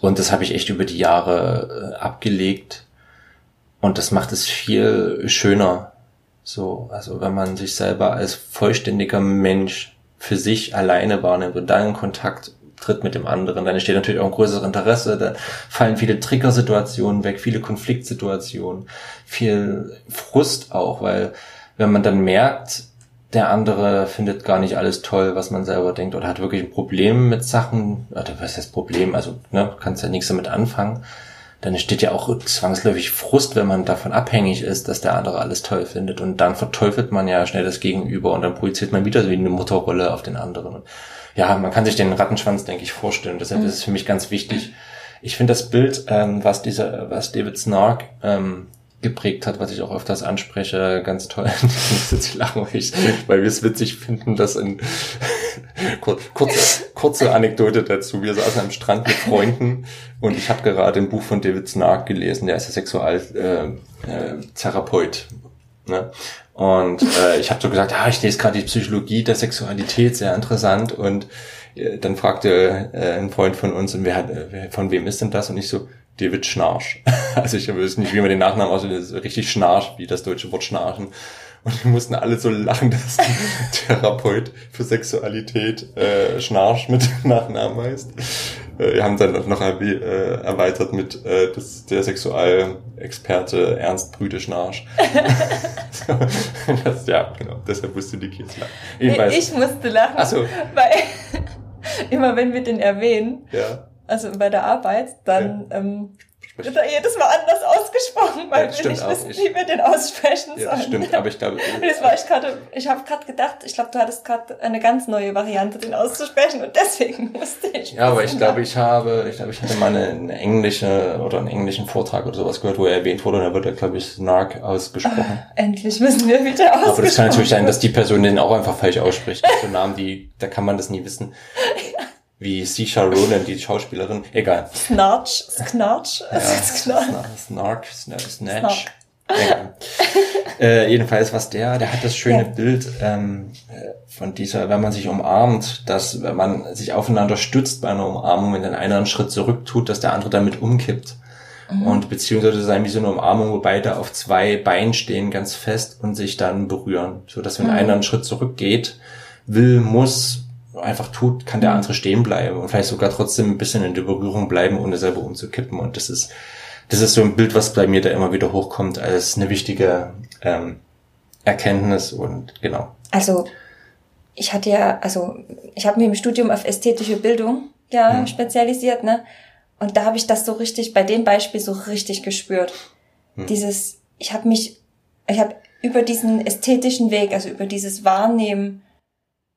Und das habe ich echt über die Jahre abgelegt und das macht es viel schöner. So, also wenn man sich selber als vollständiger Mensch für sich alleine wahrnimmt und dann in Kontakt tritt mit dem anderen, dann entsteht natürlich auch ein größeres Interesse, dann fallen viele Triggersituationen weg, viele Konfliktsituationen, viel Frust auch, weil wenn man dann merkt, der andere findet gar nicht alles toll, was man selber denkt, oder hat wirklich ein Problem mit Sachen, oder was heißt Problem, also ne, kannst ja nichts damit anfangen, dann entsteht ja auch zwangsläufig Frust, wenn man davon abhängig ist, dass der andere alles toll findet. Und dann verteufelt man ja schnell das Gegenüber und dann projiziert man wieder so wie eine Mutterrolle auf den anderen. Ja, man kann sich den Rattenschwanz, denke ich, vorstellen. Deshalb ist es für mich ganz wichtig. Ich finde das Bild, was David Schnarch geprägt hat, was ich auch öfters anspreche, ganz toll. Ich muss jetzt lachen, weil wir es witzig finden, dass in kurze Anekdote dazu. Wir saßen am Strand mit Freunden und ich habe gerade ein Buch von David Schnarch gelesen, der ist ja Sexualtherapeut. Ne? Und ich habe so gesagt, ich lese gerade die Psychologie der Sexualität, sehr interessant. Und dann fragte ein Freund von uns, und von wem ist denn das? Und ich so, David Schnarch. Also ich wüsste nicht, wie man den Nachnamen ausspricht, das ist richtig Schnarch, wie das deutsche Wort Schnarchen. Und wir mussten alle so lachen, dass Therapeut für Sexualität Schnarch mit Nachnamen heißt. Wir haben dann noch erweitert mit der Sexualexperte Ernst Brüde Schnarch. Das, ja, genau. Deshalb musste die Kids lachen. Ich musste lachen. Ach so. Weil immer wenn wir den erwähnen, ja. Also bei der Arbeit, dann wird er jedes Mal anders ausgesprochen, weil wir nicht wissen, wie wir den aussprechen sollen. Ja, stimmt, aber ich glaube... Ich habe gerade gedacht, du hattest gerade eine ganz neue Variante, den auszusprechen, und deswegen musste ich... Ja, aber ich hatte mal einen englischen Vortrag oder sowas gehört, wo er erwähnt wurde, und da wird er, glaube ich, Snark ausgesprochen. Endlich wissen wir, wie der ausspricht. Aber das kann natürlich sein, dass die Person den auch einfach falsch ausspricht. So Namen, da kann man das nie wissen. Wie Saoirse Ronan, die Schauspielerin, egal. Snatch. Egal. Jedenfalls, der hat das schöne Bild von dieser, wenn man sich umarmt, dass wenn man sich aufeinander stützt bei einer Umarmung, wenn dann einer einen Schritt zurück tut, dass der andere damit umkippt. Mhm. Und beziehungsweise sein wie so eine Umarmung, wo beide auf zwei Beinen stehen, ganz fest und sich dann berühren. So dass wenn einer einen Schritt zurückgeht, einfach tut, kann der andere stehen bleiben und vielleicht sogar trotzdem ein bisschen in der Berührung bleiben, ohne selber umzukippen. Und das ist so ein Bild, was bei mir da immer wieder hochkommt, als eine wichtige Erkenntnis. Und genau. Also ich habe mich im Studium auf ästhetische Bildung spezialisiert, ne? Und da habe ich das so richtig, bei dem Beispiel so richtig gespürt. Dieses, ich habe über diesen ästhetischen Weg, also über dieses Wahrnehmen,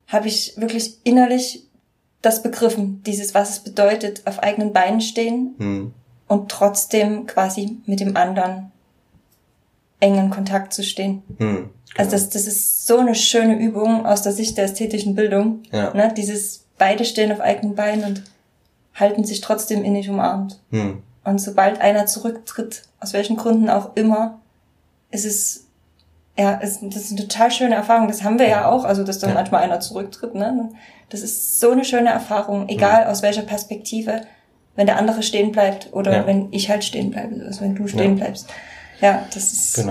habe ich wirklich innerlich das begriffen, dieses, was es bedeutet, auf eigenen Beinen stehen und trotzdem quasi mit dem anderen engen Kontakt zu stehen. Genau. Also das ist so eine schöne Übung aus der Sicht der ästhetischen Bildung. Ja. Ne? Dieses, beide stehen auf eigenen Beinen und halten sich trotzdem innig umarmt. Und sobald einer zurücktritt, aus welchen Gründen auch immer, das ist eine total schöne Erfahrung, das haben wir ja auch, also dass dann manchmal einer zurücktritt, ne? Das ist so eine schöne Erfahrung, egal aus welcher Perspektive, wenn der andere stehen bleibt oder wenn ich halt stehen bleibe, also wenn du stehen bleibst. Ja, das ist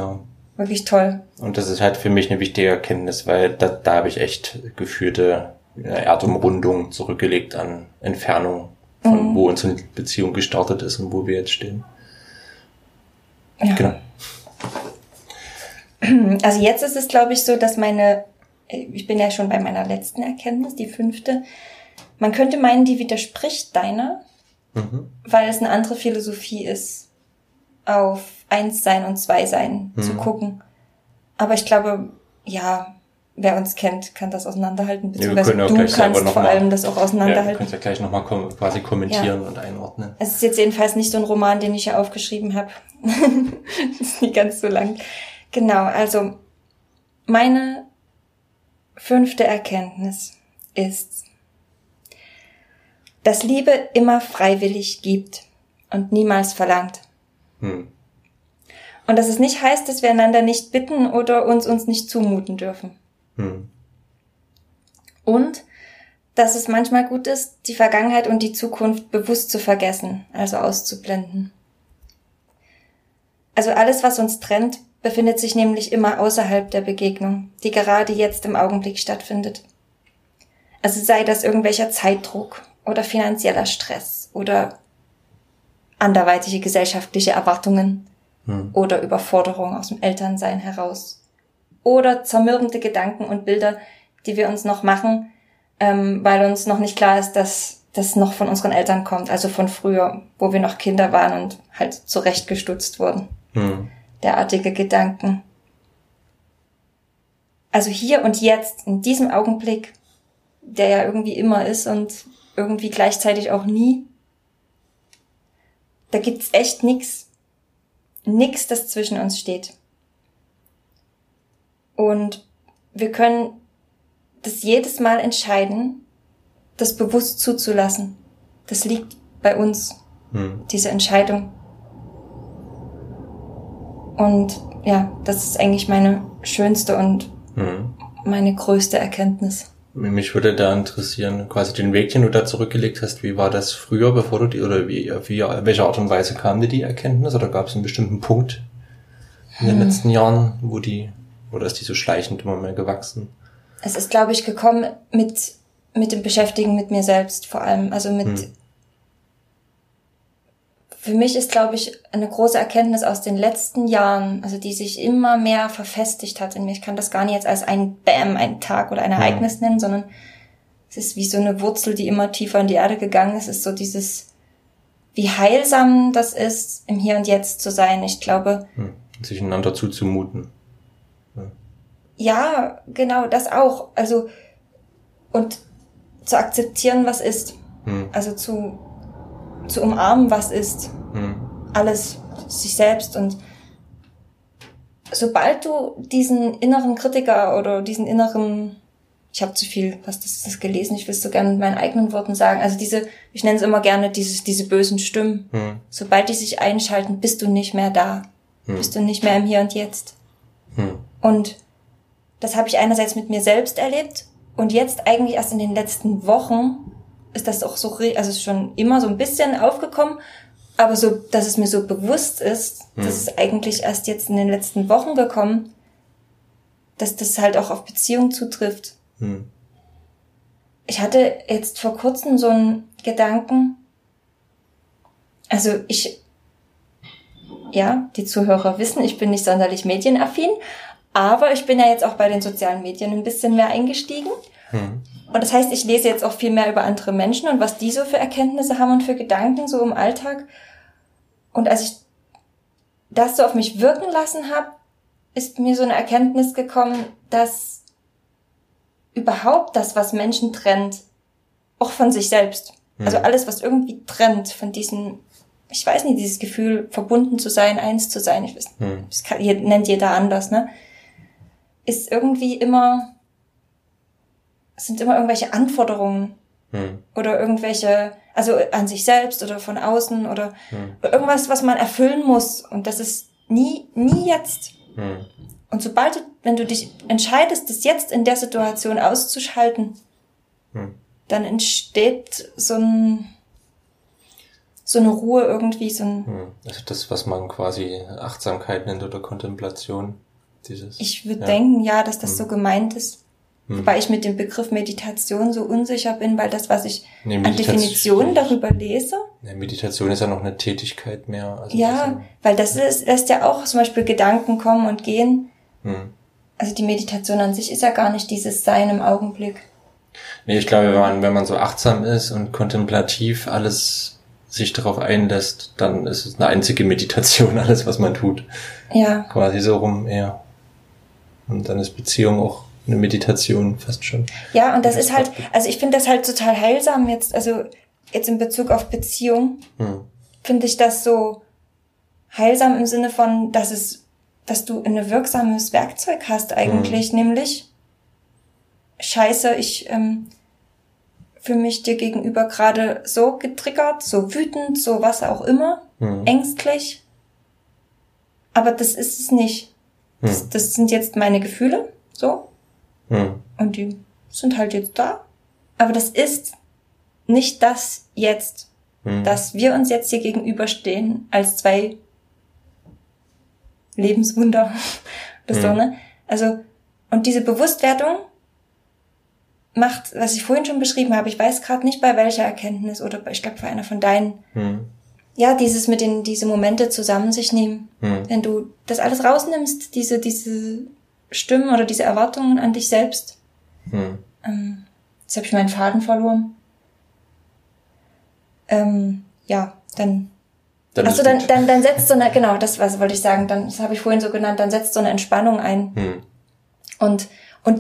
wirklich toll. Und das ist halt für mich eine wichtige Erkenntnis, weil da habe ich echt geführte Erdumrundung zurückgelegt an Entfernung von wo unsere Beziehung gestartet ist und wo wir jetzt stehen. Ja. Genau. Also jetzt ist es, glaube ich, so, dass ich bin ja schon bei meiner letzten Erkenntnis, die 5. Man könnte meinen, die widerspricht deiner, weil es eine andere Philosophie ist, auf 1 sein und 2 sein zu gucken. Aber ich glaube, wer uns kennt, kann das auseinanderhalten, beziehungsweise das auch auseinanderhalten. Du kannst ja gleich nochmal quasi kommentieren und einordnen. Es ist jetzt jedenfalls nicht so ein Roman, den ich ja aufgeschrieben habe. Das ist nicht ganz so lang. Genau, also meine 5. Erkenntnis ist, dass Liebe immer freiwillig gibt, und niemals verlangt. Hm. Und dass es nicht heißt, dass wir einander nicht bitten oder uns nicht zumuten dürfen. Hm. Und dass es manchmal gut ist, die Vergangenheit und die Zukunft bewusst zu vergessen, also auszublenden. Also alles, was uns trennt, befindet sich nämlich immer außerhalb der Begegnung, die gerade jetzt im Augenblick stattfindet. Also sei das irgendwelcher Zeitdruck oder finanzieller Stress oder anderweitige gesellschaftliche Erwartungen oder Überforderung aus dem Elternsein heraus oder zermürbende Gedanken und Bilder, die wir uns noch machen, weil uns noch nicht klar ist, dass das noch von unseren Eltern kommt, also von früher, wo wir noch Kinder waren und halt zurechtgestutzt wurden. Mhm. Derartige Gedanken. Also hier und jetzt, in diesem Augenblick, der ja irgendwie immer ist und irgendwie gleichzeitig auch nie, da gibt's echt nichts, das zwischen uns steht. Und wir können das jedes Mal entscheiden, das bewusst zuzulassen. Das liegt bei uns, diese Entscheidung. Und ja, das ist eigentlich meine schönste und meine größte Erkenntnis. Mich würde da interessieren, quasi den Weg, den du da zurückgelegt hast, wie war das früher, bevor du die, oder wie welche Art und Weise kam dir die Erkenntnis, oder gab es einen bestimmten Punkt in den letzten Jahren, wo die, oder ist die so schleichend immer mehr gewachsen? Es ist, glaube ich, gekommen mit dem Beschäftigen mit mir selbst vor allem, also mit, für mich ist, glaube ich, eine große Erkenntnis aus den letzten Jahren, also die sich immer mehr verfestigt hat in mir. Ich kann das gar nicht jetzt als einen Tag oder ein Ereignis nennen, sondern es ist wie so eine Wurzel, die immer tiefer in die Erde gegangen ist. Es ist so dieses, wie heilsam das ist, im Hier und Jetzt zu sein. Ich glaube... sich einander zuzumuten. Ja, genau, das auch. Also, und zu akzeptieren, was ist. Also zu umarmen, was ist. Alles, sich selbst. Und sobald du diesen inneren Kritiker oder diesen inneren, ich habe zu viel, was ist das gelesen, ich will es so gerne mit meinen eigenen Worten sagen, also diese, ich nenne es immer gerne diese bösen Stimmen, sobald die sich einschalten, bist du nicht mehr da. Bist du nicht mehr im Hier und Jetzt. Und das habe ich einerseits mit mir selbst erlebt und jetzt eigentlich erst in den letzten Wochen ist das auch so, also ist schon immer so ein bisschen aufgekommen, aber so, dass es mir so bewusst ist, dass es eigentlich erst jetzt in den letzten Wochen gekommen, dass das halt auch auf Beziehung zutrifft. Ich hatte jetzt vor kurzem so einen Gedanken, also die Zuhörer wissen, ich bin nicht sonderlich medienaffin, aber ich bin ja jetzt auch bei den sozialen Medien ein bisschen mehr eingestiegen. Und das heißt, ich lese jetzt auch viel mehr über andere Menschen und was die so für Erkenntnisse haben und für Gedanken so im Alltag. Und als ich das so auf mich wirken lassen habe, ist mir so eine Erkenntnis gekommen, dass überhaupt das, was Menschen trennt, auch von sich selbst. Also alles, was irgendwie trennt von diesem, ich weiß nicht, dieses Gefühl, verbunden zu sein, eins zu sein, ich weiß nicht, nennt jeder anders, ne? Ist irgendwie immer... Es sind immer irgendwelche Anforderungen oder irgendwelche, also an sich selbst oder von außen oder irgendwas, was man erfüllen muss. Und das ist nie jetzt. Und wenn du dich entscheidest, das jetzt in der Situation auszuschalten, dann entsteht so eine Ruhe irgendwie, Also das, was man quasi Achtsamkeit nennt oder Kontemplation. Ich würde denken, dass das so gemeint ist. Wobei ich mit dem Begriff Meditation so unsicher bin, weil das, was ich an Definitionen darüber lese... Meditation ist ja noch eine Tätigkeit mehr. Also lässt ja auch zum Beispiel Gedanken kommen und gehen. Also die Meditation an sich ist ja gar nicht dieses Sein im Augenblick. Nee, ich glaube, wenn man so achtsam ist und kontemplativ alles sich darauf einlässt, dann ist es eine einzige Meditation, alles, was man tut. Ja. Quasi so rum, ja. Und dann ist Beziehung auch eine Meditation fast schon. Ja, und das ist halt, also ich finde das halt total heilsam jetzt, also jetzt in Bezug auf Beziehung, finde ich das so heilsam im Sinne von, dass du ein wirksames Werkzeug hast eigentlich, nämlich Scheiße, ich für mich dir gegenüber gerade so getriggert, so wütend, so was auch immer, ängstlich. Aber das ist es nicht. Das sind jetzt meine Gefühle, so. Und die sind halt jetzt da. Aber das ist nicht das jetzt, dass wir uns jetzt hier gegenüberstehen als zwei Lebenswunder. Das doch, ne? Also, und diese Bewusstwerdung macht, was ich vorhin schon beschrieben habe, ich weiß gerade nicht bei welcher Erkenntnis oder ich glaube bei einer von deinen, ja, dieses mit den, diese Momente zusammen sich nehmen. Wenn du das alles rausnimmst, diese Stimmen oder diese Erwartungen an dich selbst. Jetzt habe ich meinen Faden verloren. Dann setzt so eine, genau, das wollte ich sagen, das habe ich vorhin so genannt, dann setzt so eine Entspannung ein. Und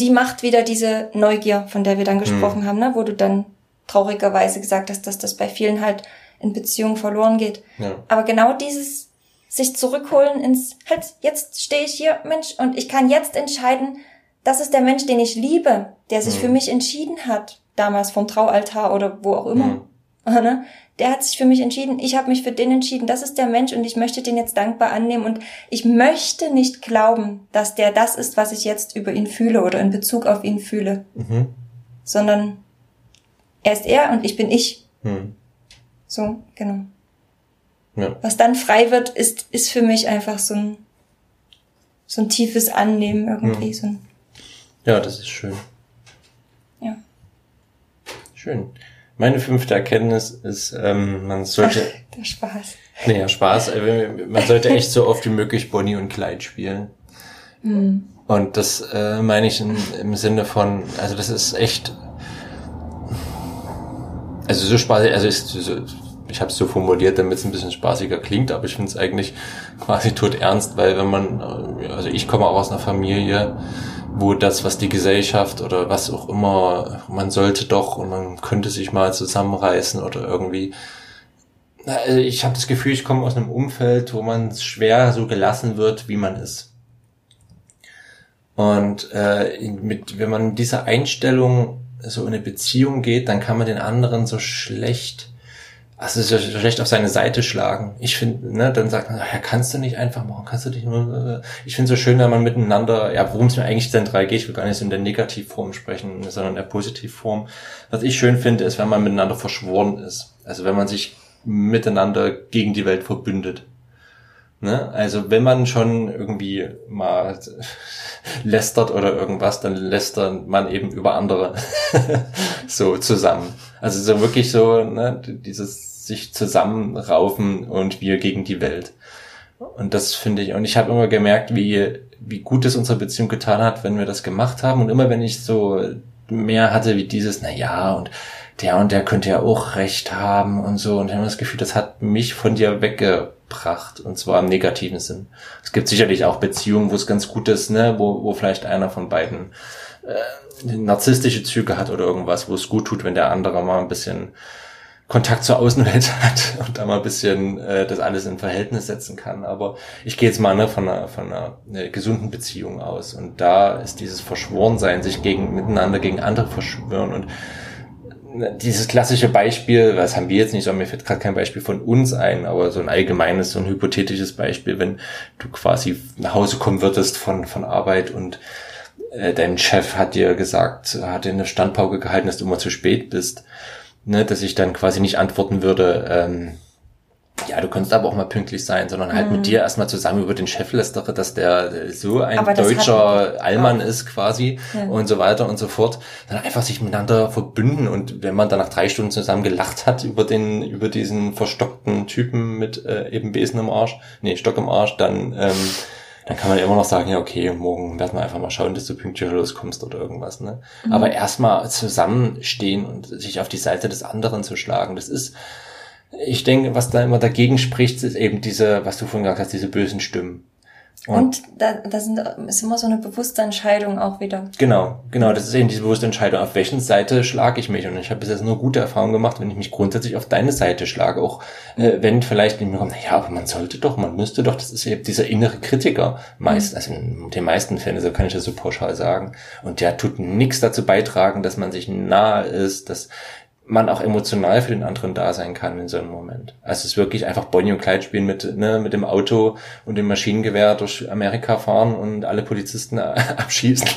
die macht wieder diese Neugier, von der wir dann gesprochen haben, ne? Wo du dann traurigerweise gesagt hast, dass das bei vielen halt in Beziehungen verloren geht. Ja. Aber genau dieses sich zurückholen ins, halt, jetzt stehe ich hier, Mensch, und ich kann jetzt entscheiden, das ist der Mensch, den ich liebe, der sich für mich entschieden hat, damals vom Traualtar oder wo auch immer. Ne? Der hat sich für mich entschieden, ich habe mich für den entschieden, das ist der Mensch und ich möchte den jetzt dankbar annehmen und ich möchte nicht glauben, dass der das ist, was ich jetzt über ihn fühle oder in Bezug auf ihn fühle, sondern er ist er und ich bin ich. So, genau. Ja. Was dann frei wird, ist für mich einfach so ein tiefes Annehmen irgendwie. Ja, das ist schön. Ja. Schön. Meine 5. Erkenntnis ist, man sollte... Ach, der Spaß. Naja, Spaß. Man sollte echt so oft wie möglich Bonnie und Clyde spielen. Und das meine ich im Sinne von... Also das ist echt... Also so spaßig... Also ich habe es so formuliert, damit es ein bisschen spaßiger klingt, aber ich finde es eigentlich quasi todernst, weil wenn man... Also ich komme auch aus einer Familie... wo das, was die Gesellschaft oder was auch immer, man sollte doch und man könnte sich mal zusammenreißen oder irgendwie. Also ich habe das Gefühl, ich komme aus einem Umfeld, wo man schwer so gelassen wird, wie man ist. Und wenn man mit dieser Einstellung so in eine Beziehung geht, dann kann man den anderen so schlecht auf seine Seite schlagen. Ich finde, ne, dann sagt man, ja, kannst du nicht einfach machen, kannst du dich nur... Ich finde es so schön, wenn man miteinander, ja, worum es mir eigentlich zentral geht, ich will gar nicht so in der Negativform sprechen, sondern in der Positivform. Was ich schön finde, ist, wenn man miteinander verschworen ist. Also wenn man sich miteinander gegen die Welt verbündet. Ne? Also wenn man schon irgendwie mal lästert oder irgendwas, dann lästert man eben über andere so zusammen. Also so wirklich so, ne, dieses sich zusammenraufen und wir gegen die Welt. Und das finde ich, und ich habe immer gemerkt, wie gut es unserer Beziehung getan hat, wenn wir das gemacht haben. Und immer wenn ich so mehr hatte wie dieses, na ja, und der könnte ja auch recht haben und so. Und ich habe das Gefühl, das hat mich von dir weggebracht. Und zwar im negativen Sinn. Es gibt sicherlich auch Beziehungen, wo es ganz gut ist, ne, wo vielleicht einer von beiden narzisstische Züge hat oder irgendwas, wo es gut tut, wenn der andere mal ein bisschen Kontakt zur Außenwelt hat und da mal ein bisschen das alles in Verhältnis setzen kann. Aber ich gehe jetzt mal von einer gesunden Beziehung aus. Und da ist dieses Verschworensein, sich miteinander gegen andere verschwören und dieses klassische Beispiel, das haben wir jetzt nicht, sondern mir fällt gerade kein Beispiel von uns ein, aber so ein allgemeines, so ein hypothetisches Beispiel, wenn du quasi nach Hause kommen würdest von Arbeit und dein Chef hat dir gesagt, hat dir eine Standpauke gehalten, dass du immer zu spät bist, ne, dass ich dann quasi nicht antworten würde, ja, du könntest aber auch mal pünktlich sein, sondern halt mit dir erstmal zusammen über den Chef lästere, dass der so ein deutscher Allmann ist quasi und so weiter und so fort, dann einfach sich miteinander verbünden und wenn man dann nach 3 Stunden zusammen gelacht hat über diesen verstockten Typen mit eben Besen im Arsch, nee, Stock im Arsch, dann kann man immer noch sagen, ja, okay, morgen werden wir einfach mal schauen, dass du pünktlich loskommst oder irgendwas, ne? Aber erstmal zusammenstehen und sich auf die Seite des anderen zu schlagen, das ist, ich denke, was da immer dagegen spricht, ist eben diese, was du vorhin gesagt hast, diese bösen Stimmen. Und ist immer so eine bewusste Entscheidung auch wieder. Genau, das ist eben diese bewusste Entscheidung, auf welchen Seite schlage ich mich. Und ich habe bis jetzt nur gute Erfahrungen gemacht, wenn ich mich grundsätzlich auf deine Seite schlage. Auch wenn vielleicht in mir kommt, naja, aber man müsste doch, das ist eben dieser innere Kritiker meist, also in den meisten Fällen, so kann ich das so pauschal sagen. Und der tut nichts dazu beitragen, dass man sich nahe ist, dass man auch emotional für den anderen da sein kann in so einem Moment. Also es ist wirklich einfach Bonnie und Clyde spielen mit dem Auto und dem Maschinengewehr durch Amerika fahren und alle Polizisten abschießen,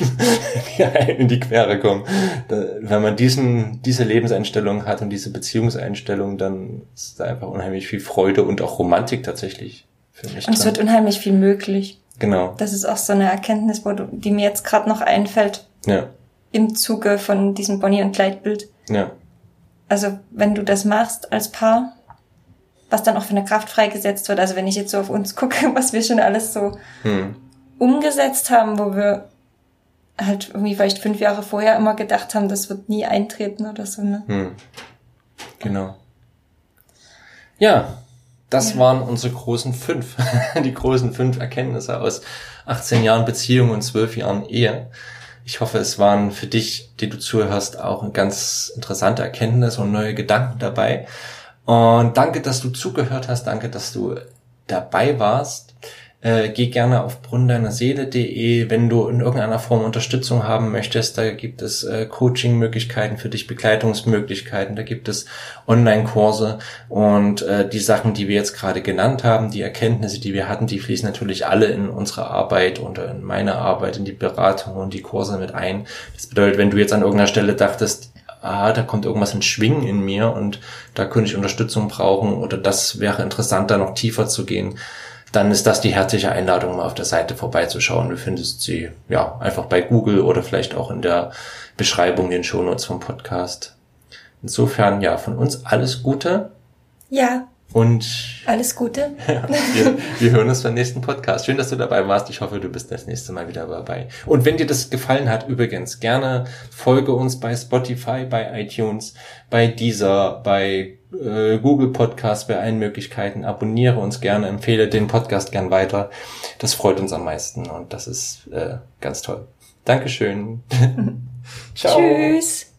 die in die Quere kommen. Wenn man diese Lebenseinstellung hat und diese Beziehungseinstellung, dann ist da einfach unheimlich viel Freude und auch Romantik tatsächlich für mich. Und es wird unheimlich viel möglich. Genau. Das ist auch so eine Erkenntnis, die mir jetzt gerade noch einfällt. Ja. Im Zuge von diesem Bonnie und Clyde-Bild. Ja. Also wenn du das machst als Paar, was dann auch für eine Kraft freigesetzt wird, also wenn ich jetzt so auf uns gucke, was wir schon alles so umgesetzt haben, wo wir halt irgendwie vielleicht 5 Jahre vorher immer gedacht haben, das wird nie eintreten oder so, ne? Hm. Genau. Ja, das waren unsere großen 5, die großen 5 Erkenntnisse aus 18 Jahren Beziehung und 12 Jahren Ehe. Ich hoffe, es waren für dich, die du zuhörst, auch eine ganz interessante Erkenntnis und neue Gedanken dabei. Und danke, dass du zugehört hast. Danke, dass du dabei warst. Geh gerne auf brunnendeinerseele.de, wenn du in irgendeiner Form Unterstützung haben möchtest. Da gibt es Coaching-Möglichkeiten für dich, Begleitungsmöglichkeiten. Da gibt es Online-Kurse und die Sachen, die wir jetzt gerade genannt haben, die Erkenntnisse, die wir hatten, die fließen natürlich alle in unsere Arbeit oder in meine Arbeit, in die Beratung und die Kurse mit ein. Das bedeutet, wenn du jetzt an irgendeiner Stelle dachtest, da kommt irgendwas in Schwingen in mir und da könnte ich Unterstützung brauchen oder das wäre interessant, da noch tiefer zu gehen, dann ist das die herzliche Einladung, mal auf der Seite vorbeizuschauen. Du findest sie ja einfach bei Google oder vielleicht auch in der Beschreibung, in den Shownotes vom Podcast. Insofern, ja, von uns alles Gute. Ja. Und alles Gute. Ja, wir hören uns beim nächsten Podcast. Schön, dass du dabei warst. Ich hoffe, du bist das nächste Mal wieder dabei. Und wenn dir das gefallen hat, übrigens gerne folge uns bei Spotify, bei iTunes, bei Deezer, bei Google Podcast, bei allen Möglichkeiten. Abonniere uns gerne, empfehle den Podcast gern weiter. Das freut uns am meisten und das ist ganz toll. Dankeschön. Ciao. Tschüss.